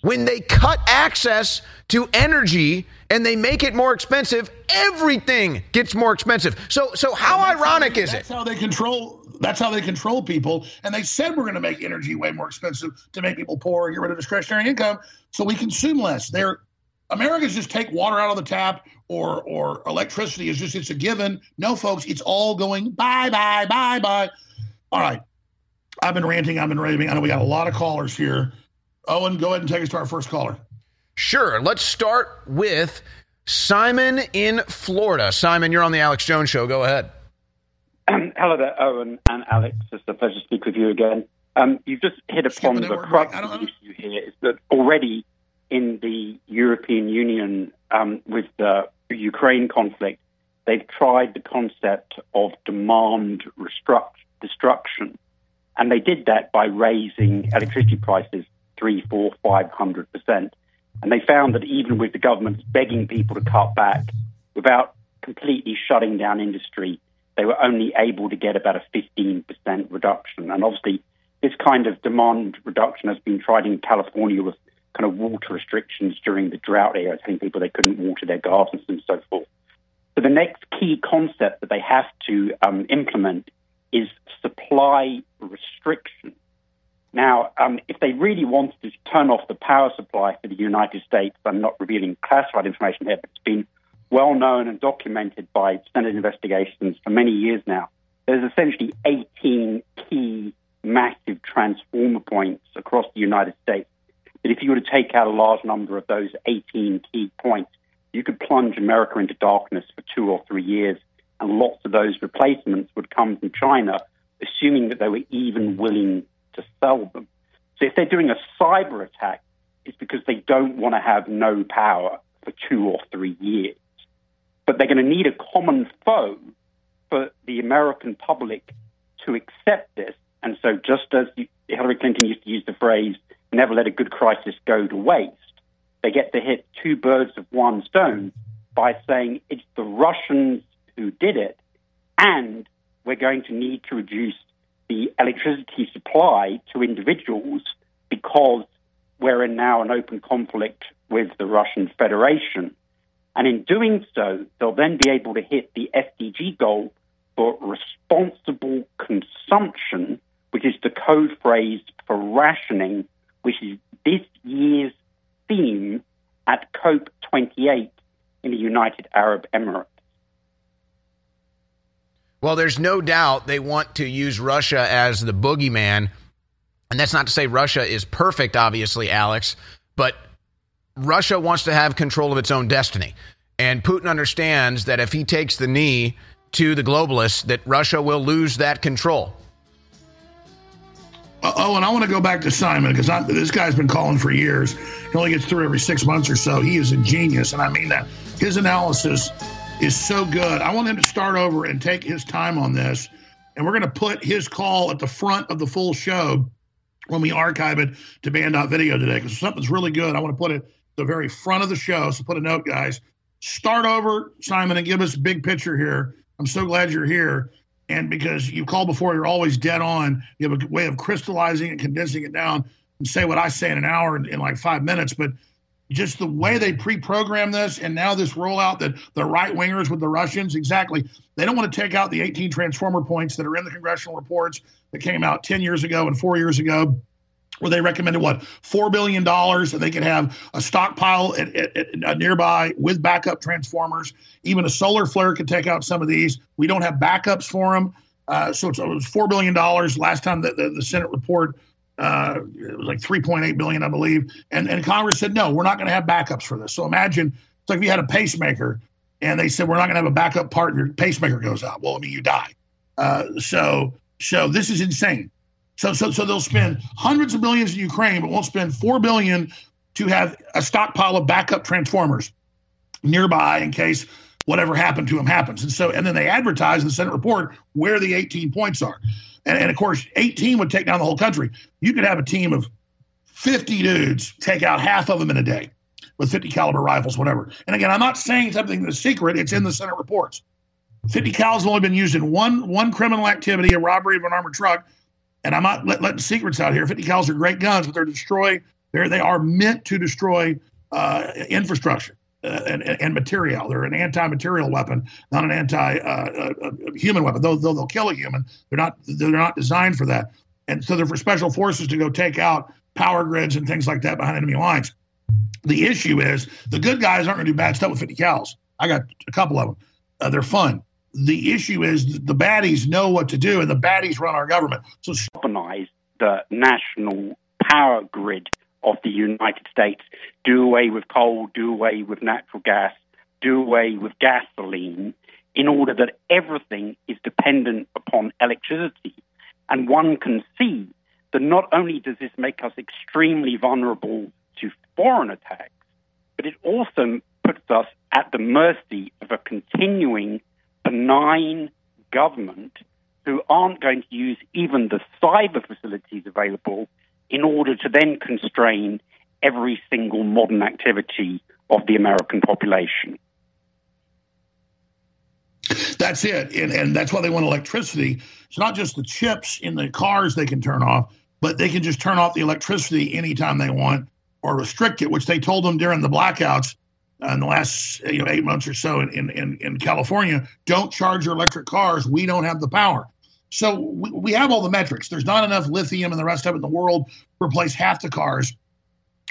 When they cut access to energy and they make it more expensive, everything gets more expensive. So, so how ironic is it? That's how they control. That's how they control people. And they said we're going to make energy way more expensive to make people poor and get rid of discretionary income so we consume less. They're Americans just take water out of the tap, or or electricity is just, it's a given. No, folks, it's all going bye, bye, bye, bye. All right. I've been ranting. I've been raving. I know we got a lot of callers here. Owen, go ahead and take us to our first caller. Sure. Let's start with Simon in Florida. Simon, you're on the Alex Jones Show. Go ahead. Um, hello there, Owen and Alex. It's a pleasure to speak with you again. Um, you've just hit upon the crux of the issue here is that already in the European Union um, with the Ukraine conflict, they've tried the concept of demand restruct- destruction. And they did that by raising electricity prices three, four, five hundred percent. And they found that even with the governments begging people to cut back, without completely shutting down industry, they were only able to get about a fifteen percent reduction. And obviously, this kind of demand reduction has been tried in California with kind of water restrictions during the drought era, telling people they couldn't water their gardens and so forth. So the next key concept that they have to um, implement is supply restriction. Now, um, if they really wanted to turn off the power supply for the United States, I'm not revealing classified information here, but it's been well known and documented by Senate investigations for many years now. There's essentially eighteen key massive transformer points across the United States that if you were to take out a large number of those eighteen key points, you could plunge America into darkness for two or three years. And lots of those replacements would come from China, assuming that they were even willing to sell them. So if they're doing a cyber attack, it's because they don't want to have no power for two or three years. But they're going to need a common foe for the American public to accept this. And so just as Hillary Clinton used to use the phrase, never let a good crisis go to waste, they get to hit two birds with one stone by saying it's the Russians who did it, and we're going to need to reduce the electricity supply to individuals because we're in now an open conflict with the Russian Federation. And in doing so, they'll then be able to hit the S D G goal for responsible consumption, which is the code phrase for rationing, which is this year's theme at COP twenty-eight in the United Arab Emirates. Well, there's no doubt they want to use Russia as the boogeyman. And that's not to say Russia is perfect, obviously, Alex, but Russia wants to have control of its own destiny. And Putin understands that if he takes the knee to the globalists, that Russia will lose that control. Oh, and I want to go back to Simon, because this guy's been calling for years. He only gets through every six months or so. He is a genius, and I mean that. His analysis is so good. I want him to start over and take his time on this. And we're going to put his call at the front of the full show when we archive it to band dot video today, because something's really good. I want to put it at the very front of the show. So put a note, guys. Start over, Simon, and give us a big picture here. I'm so glad you're here. And because you called before, you're always dead on. You have a way of crystallizing and condensing it down and say what I say in an hour in, in like five minutes. But just the way they pre-program this, and now this rollout that the right-wingers with the Russians, exactly. They don't want to take out the eighteen transformer points that are in the congressional reports that came out ten years ago and four years ago, where they recommended, what, four billion dollars, that they could have a stockpile at, at, at nearby with backup transformers. Even a solar flare could take out some of these. We don't have backups for them. Uh, so it's, it was four billion dollars last time that the, the Senate report. Uh, it was like three point eight billion dollars, I believe. And and Congress said, no, we're not going to have backups for this. So imagine, it's like if you had a pacemaker and they said, we're not going to have a backup part, and your pacemaker goes out. Well, I mean, you die. Uh, so so this is insane. So so so they'll spend hundreds of billions in Ukraine, but won't spend four billion dollars to have a stockpile of backup transformers nearby in case whatever happened to them happens. And so and then they advertise in the Senate report where the eighteen points are. And, and, of course, eighteen would take down the whole country. You could have a team of fifty dudes take out half of them in a day with fifty caliber rifles, whatever. And, again, I'm not saying something that's secret. It's in the Senate reports. fifty cal's have only been used in one one criminal activity, a robbery of an armored truck. And I'm not let, letting secrets out here. fifty cal's are great guns, but they're destroy, they're, they are meant to destroy uh, infrastructure uh, and, and material. They're an anti-material weapon, not an anti-human uh, uh, weapon. Though they'll, they'll kill a human, they're not they're not designed for that. And so they're for special forces to go take out power grids and things like that behind enemy lines. The issue is the good guys aren't going to do bad stuff with fifty cals. I got a couple of them. Uh, they're fun. The issue is the baddies know what to do, and the baddies run our government. So weaponize the national power grid of the United States, do away with coal, do away with natural gas, do away with gasoline, in order that everything is dependent upon electricity. And one can see that not only does this make us extremely vulnerable to foreign attacks, but it also puts us at the mercy of a continuing benign government who aren't going to use even the cyber facilities available in order to then constrain every single modern activity of the American population. That's it. And, and that's why they want electricity. It's not just the chips in the cars they can turn off, but they can just turn off the electricity anytime they want or restrict it, which they told them during the blackouts uh, in the last you know, eight months or so in, in, in California. Don't charge your electric cars. We don't have the power. So we, we have all the metrics. There's not enough lithium and the rest of it in the world to replace half the cars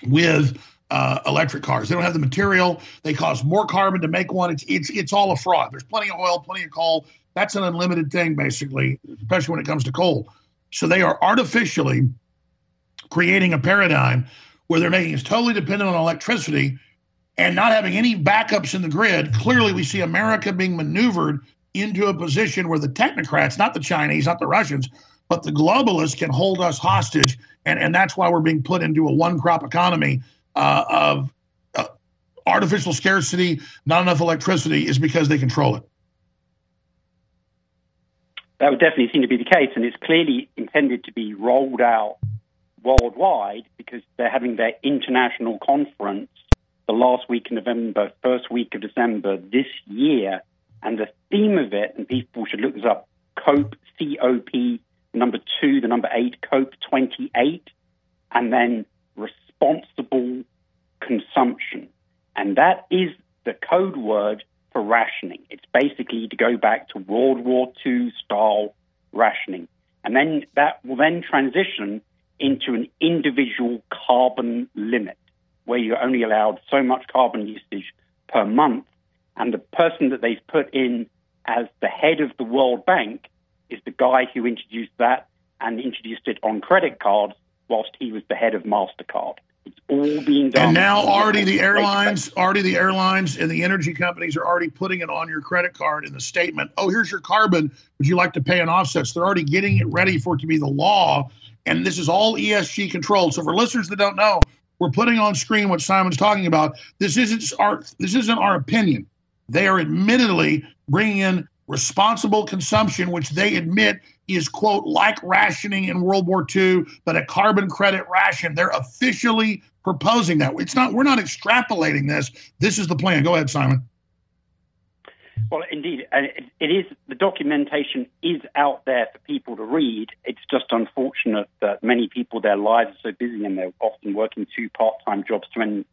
with Uh, electric cars. They don't have the material. They cost more carbon to make one. It's it's it's all a fraud. There's plenty of oil, plenty of coal. That's an unlimited thing, basically, especially when it comes to coal. So they are artificially creating a paradigm where they're making us totally dependent on electricity and not having any backups in the grid. Clearly, we see America being maneuvered into a position where the technocrats, not the Chinese, not the Russians, but the globalists can hold us hostage. And, and that's why we're being put into a one-crop economy. Uh, of uh, artificial scarcity, not enough electricity, is because they control it. That would definitely seem to be the case, and it's clearly intended to be rolled out worldwide because they're having their international conference the last week of November, first week of December this year, and the theme of it, and people should look this up, COPE, C O P, number two, the number eight, COPE twenty-eight, and then responsible consumption. And that is the code word for rationing. It's basically to go back to World War Two style rationing. And then that will then transition into an individual carbon limit where you're only allowed so much carbon usage per month. And the person that they've put in as the head of the World Bank is the guy who introduced that and introduced it on credit cards whilst he was the head of MasterCard. It's all being done. And now already the airlines, already the airlines and the energy companies are already putting it on your credit card in the statement. Oh, here's your carbon. Would you like to pay an offset? So they're already getting it ready for it to be the law. And this is all E S G controlled. So for listeners that don't know, we're putting on screen what Simon's talking about. This isn't our, this isn't our opinion. They are admittedly bringing in responsible consumption, which they admit is, quote, like rationing in World War Two, but a carbon credit ration. They're officially proposing that. It's not, we're not extrapolating this. This is the plan. Go ahead, Simon. Well, indeed, it is. The documentation is out there for people to read. It's just unfortunate that many people, their lives are so busy and they're often working two part-time jobs to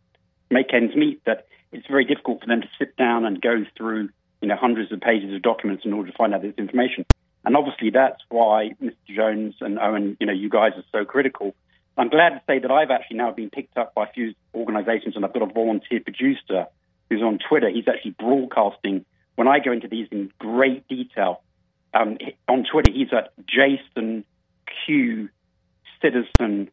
make ends meet that it's very difficult for them to sit down and go through you know, hundreds of pages of documents in order to find out this information. And obviously that's why Mister Jones and Owen, you know, you guys are so critical. I'm glad to say that I've actually now been picked up by a few organizations, and I've got a volunteer producer who's on Twitter. He's actually broadcasting when I go into these in great detail. Um, on Twitter, he's at Jason Q Citizen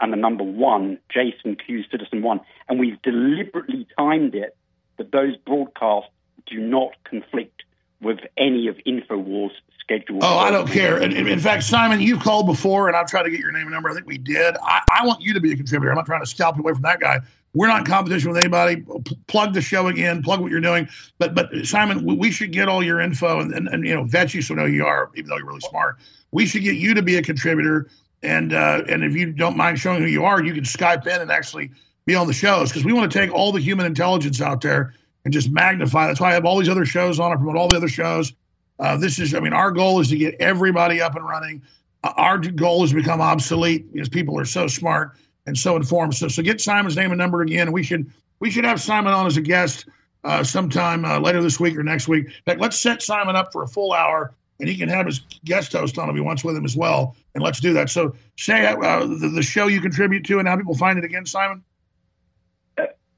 and the number one, Jason Q Citizen one. And we've deliberately timed it that those broadcasts do not conflict with any of InfoWars' scheduled. Oh, I don't care. In, in fact, Simon, you've called before, and I've tried to get your name and number. I think we did. I, I want you to be a contributor. I'm not trying to scalp you away from that guy. We're not in competition with anybody. P- plug the show again. Plug what you're doing. But, but Simon, we, we should get all your info and, and, and you know vet you so we know you are, even though you're really smart. We should get you to be a contributor. And uh, and if you don't mind showing who you are, you can Skype in and actually be on the shows because we want to take all the human intelligence out there and just magnify. That's why I have all these other shows on. I promote all the other shows. Uh, this is, I mean, our goal is to get everybody up and running. Uh, our goal is to become obsolete because people are so smart and so informed. So, so get Simon's name and number again. We should we should have Simon on as a guest uh, sometime uh, later this week or next week. In fact, let's set Simon up for a full hour, and he can have his guest host on if he wants with him as well. And let's do that. So say uh, the, the show you contribute to and how people find it again, Simon.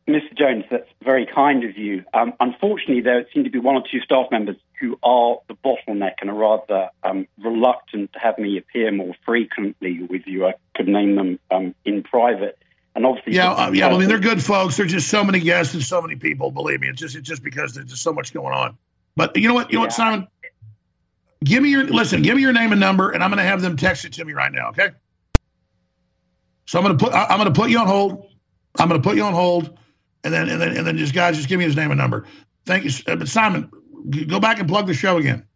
Mister Jones, that's very kind of you. Um, unfortunately, there seem to be one or two staff members who are the bottleneck and are rather um, reluctant to have me appear more frequently with you. I could name them um, in private. And obviously, yeah, uh, yeah. I mean, they're good folks. There's just so many guests and so many people. Believe me, it's just it's just because there's just so much going on. But you know what? You yeah. know what, Simon? Give me your listen. Give me your name and number, and I'm going to have them text it to me right now. Okay. So I'm going to put I'm going to put you on hold. I'm going to put you on hold. And then, and then, and then, just guys, just give me his name and number. Thank you, but Simon, go back and plug the show again.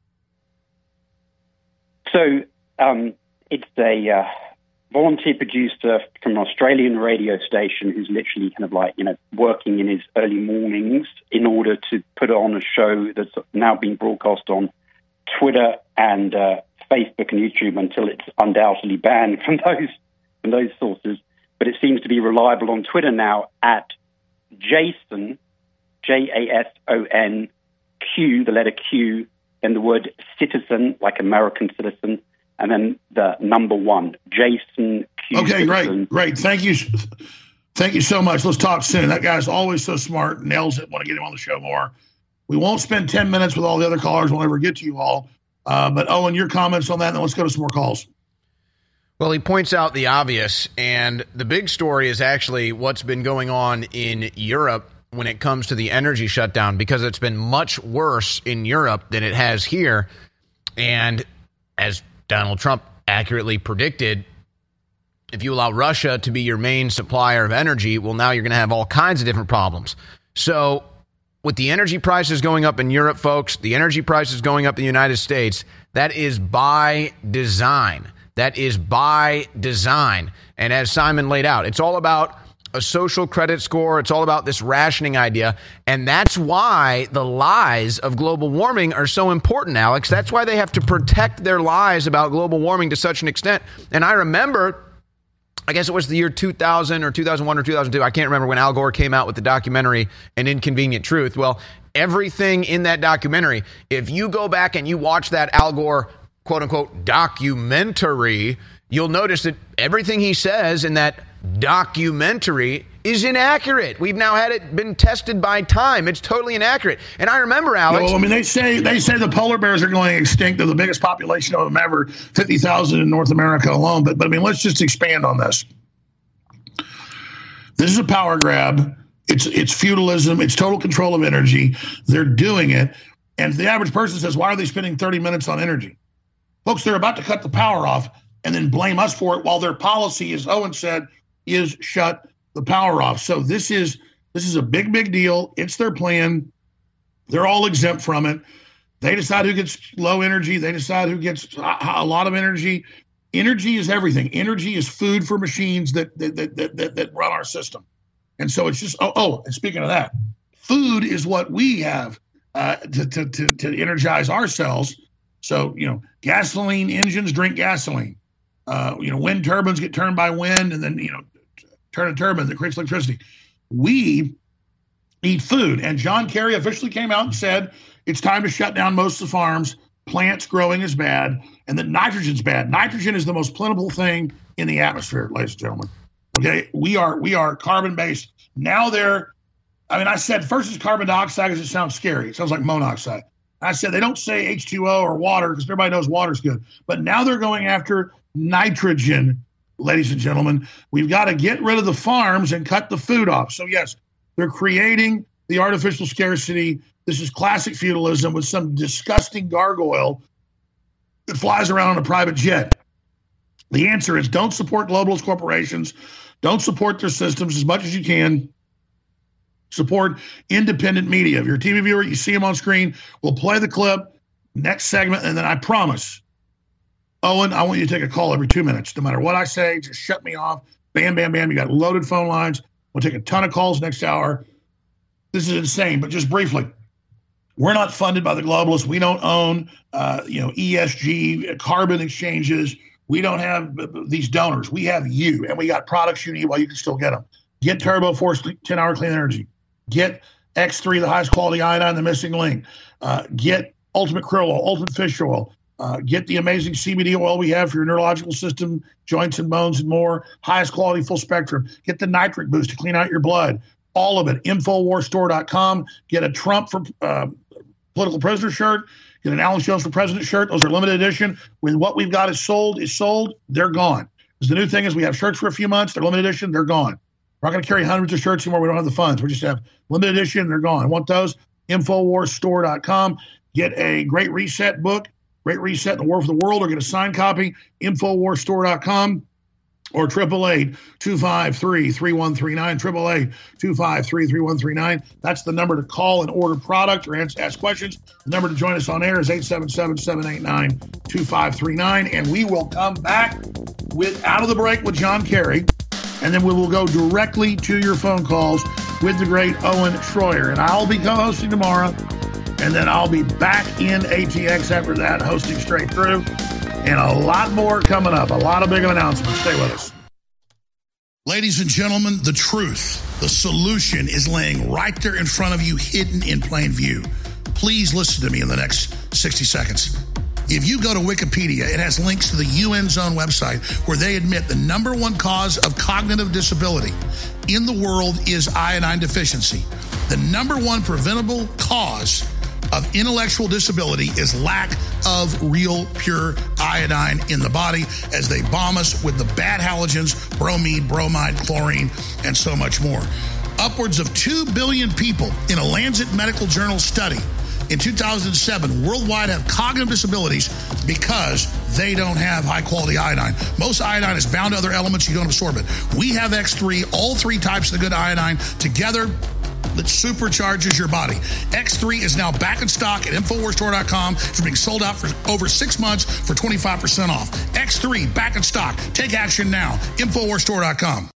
So um, it's a uh, volunteer producer from an Australian radio station who's literally kind of like you know working in his early mornings in order to put on a show that's now being broadcast on Twitter and uh, Facebook and YouTube until it's undoubtedly banned from those from those sources. But it seems to be reliable on Twitter now at Jason, J A S O N, Q, the letter Q, then the word citizen, like American citizen, and then the number one, Jason Q. Okay, great, great. Thank you. Thank you so much. Let's talk soon. That guy's always so smart, nails it, want to get him on the show more. We won't spend ten minutes with all the other callers. We'll never get to you all. Uh, but, Owen, your comments on that, and then let's go to some more calls. Well, he points out the obvious, and the big story is actually what's been going on in Europe when it comes to the energy shutdown, because it's been much worse in Europe than it has here. And as Donald Trump accurately predicted, if you allow Russia to be your main supplier of energy, well, now you're going to have all kinds of different problems. So with the energy prices going up in Europe, folks, the energy prices going up in the United States, that is by design. That is by design. And as Simon laid out, it's all about a social credit score. It's all about this rationing idea. And that's why the lies of global warming are so important, Alex. That's why they have to protect their lies about global warming to such an extent. And I remember, I guess it was the year two thousand or two thousand one or two thousand two. I can't remember when Al Gore came out with the documentary, An Inconvenient Truth. Well, everything in that documentary, if you go back and you watch that Al Gore quote unquote documentary, you'll notice that everything he says in that documentary is inaccurate. We've now had it been tested by time. It's totally inaccurate. And I remember, Alex. Well, I mean, they say they say the polar bears are going extinct. They're the biggest population of them ever, fifty thousand in North America alone. But, but I mean, let's just expand on this. This is a power grab. It's it's feudalism. It's total control of energy. They're doing it. And the average person says, why are they spending thirty minutes on energy? Folks, they're about to cut the power off and then blame us for it while their policy, as Owen said, is shut the power off. So this is this is a big, big deal. It's their plan. They're all exempt from it. They decide who gets low energy. They decide who gets a lot of energy. Energy is everything. Energy is food for machines that that that that, that, that run our system. And so it's just, oh, oh, and speaking of that, food is what we have uh, to, to, to, to energize ourselves. So, you know, gasoline engines drink gasoline. Uh, you know, wind turbines get turned by wind and then, you know, turn a turbine that creates electricity. We eat food. And John Kerry officially came out and said it's time to shut down most of the farms. Plants growing is bad and that nitrogen's bad. Nitrogen is the most plentiful thing in the atmosphere, ladies and gentlemen. Okay, we are we are carbon based. Now they're, I mean, I said first it's carbon dioxide because it sounds scary. It sounds like monoxide. I said they don't say H two O or water because everybody knows water's good. But now they're going after nitrogen, ladies and gentlemen. We've got to get rid of the farms and cut the food off. So, yes, they're creating the artificial scarcity. This is classic feudalism with some disgusting gargoyle that flies around on a private jet. The answer is don't support globalist corporations. Don't support their systems as much as you can. Support independent media. If you're a T V viewer, you see them on screen. We'll play the clip next segment, and then I promise, Owen, I want you to take a call every two minutes. No matter what I say, just shut me off. Bam, bam, bam. You got loaded phone lines. We'll take a ton of calls next hour. This is insane, but just briefly, we're not funded by the globalists. We don't own, uh, you know, E S G, carbon exchanges. We don't have these donors. We have you, and we got products you need while you can still get them. Get Turbo Force ten-hour clean energy. Get X three, the highest quality iodine, the missing link. Uh, get Ultimate Krill Oil, Ultimate Fish Oil. Uh, get the amazing C B D oil we have for your neurological system, joints and bones and more. Highest quality, full spectrum. Get the nitric boost to clean out your blood. all of it. Infowars Store dot com. Get a Trump for uh, political prisoner shirt. Get an Alex Jones for president shirt. Those are limited edition. When what we've got is sold, is sold, they're gone. Because the new thing is we have shirts for a few months. They're limited edition. They're gone. We're not going to carry hundreds of shirts anymore. We don't have the funds. We just have limited edition. They're gone. Want those? Infowars Store dot com. Get a Great Reset book, Great Reset, The War for the World, or get a signed copy, Infowars Store dot com, or eight eight eight, two five three, three one three nine, eight eight eight, two five three, three one three nine. That's the number to call and order product or ask questions. The number to join us on air is eight seven seven, seven eight nine, two five three nine, and we will come back with out of the break with John Kerry, and then we will go directly to your phone calls with the great Owen Schroyer. And I'll be co-hosting tomorrow. And then I'll be back in A T X after that, hosting straight through. And a lot more coming up. A lot of big announcements. Stay with us. Ladies and gentlemen, the truth, the solution is laying right there in front of you, hidden in plain view. Please listen to me in the next sixty seconds. If you go to Wikipedia, it has links to the U N's own website where they admit the number one cause of cognitive disability in the world is iodine deficiency. The number one preventable cause of intellectual disability is lack of real pure iodine in the body as they bomb us with the bad halogens, bromine, bromide, chlorine, and so much more. Upwards of two billion people in a Lancet Medical Journal study in two thousand seven worldwide have cognitive disabilities because they don't have high-quality iodine. Most iodine is bound to other elements. You don't absorb it. We have X three, all three types of the good iodine together that supercharges your body. X three is now back in stock at Infowars Store dot com. It's being sold out for over six months for twenty-five percent off. X three, back in stock. Take action now. Infowars Store dot com.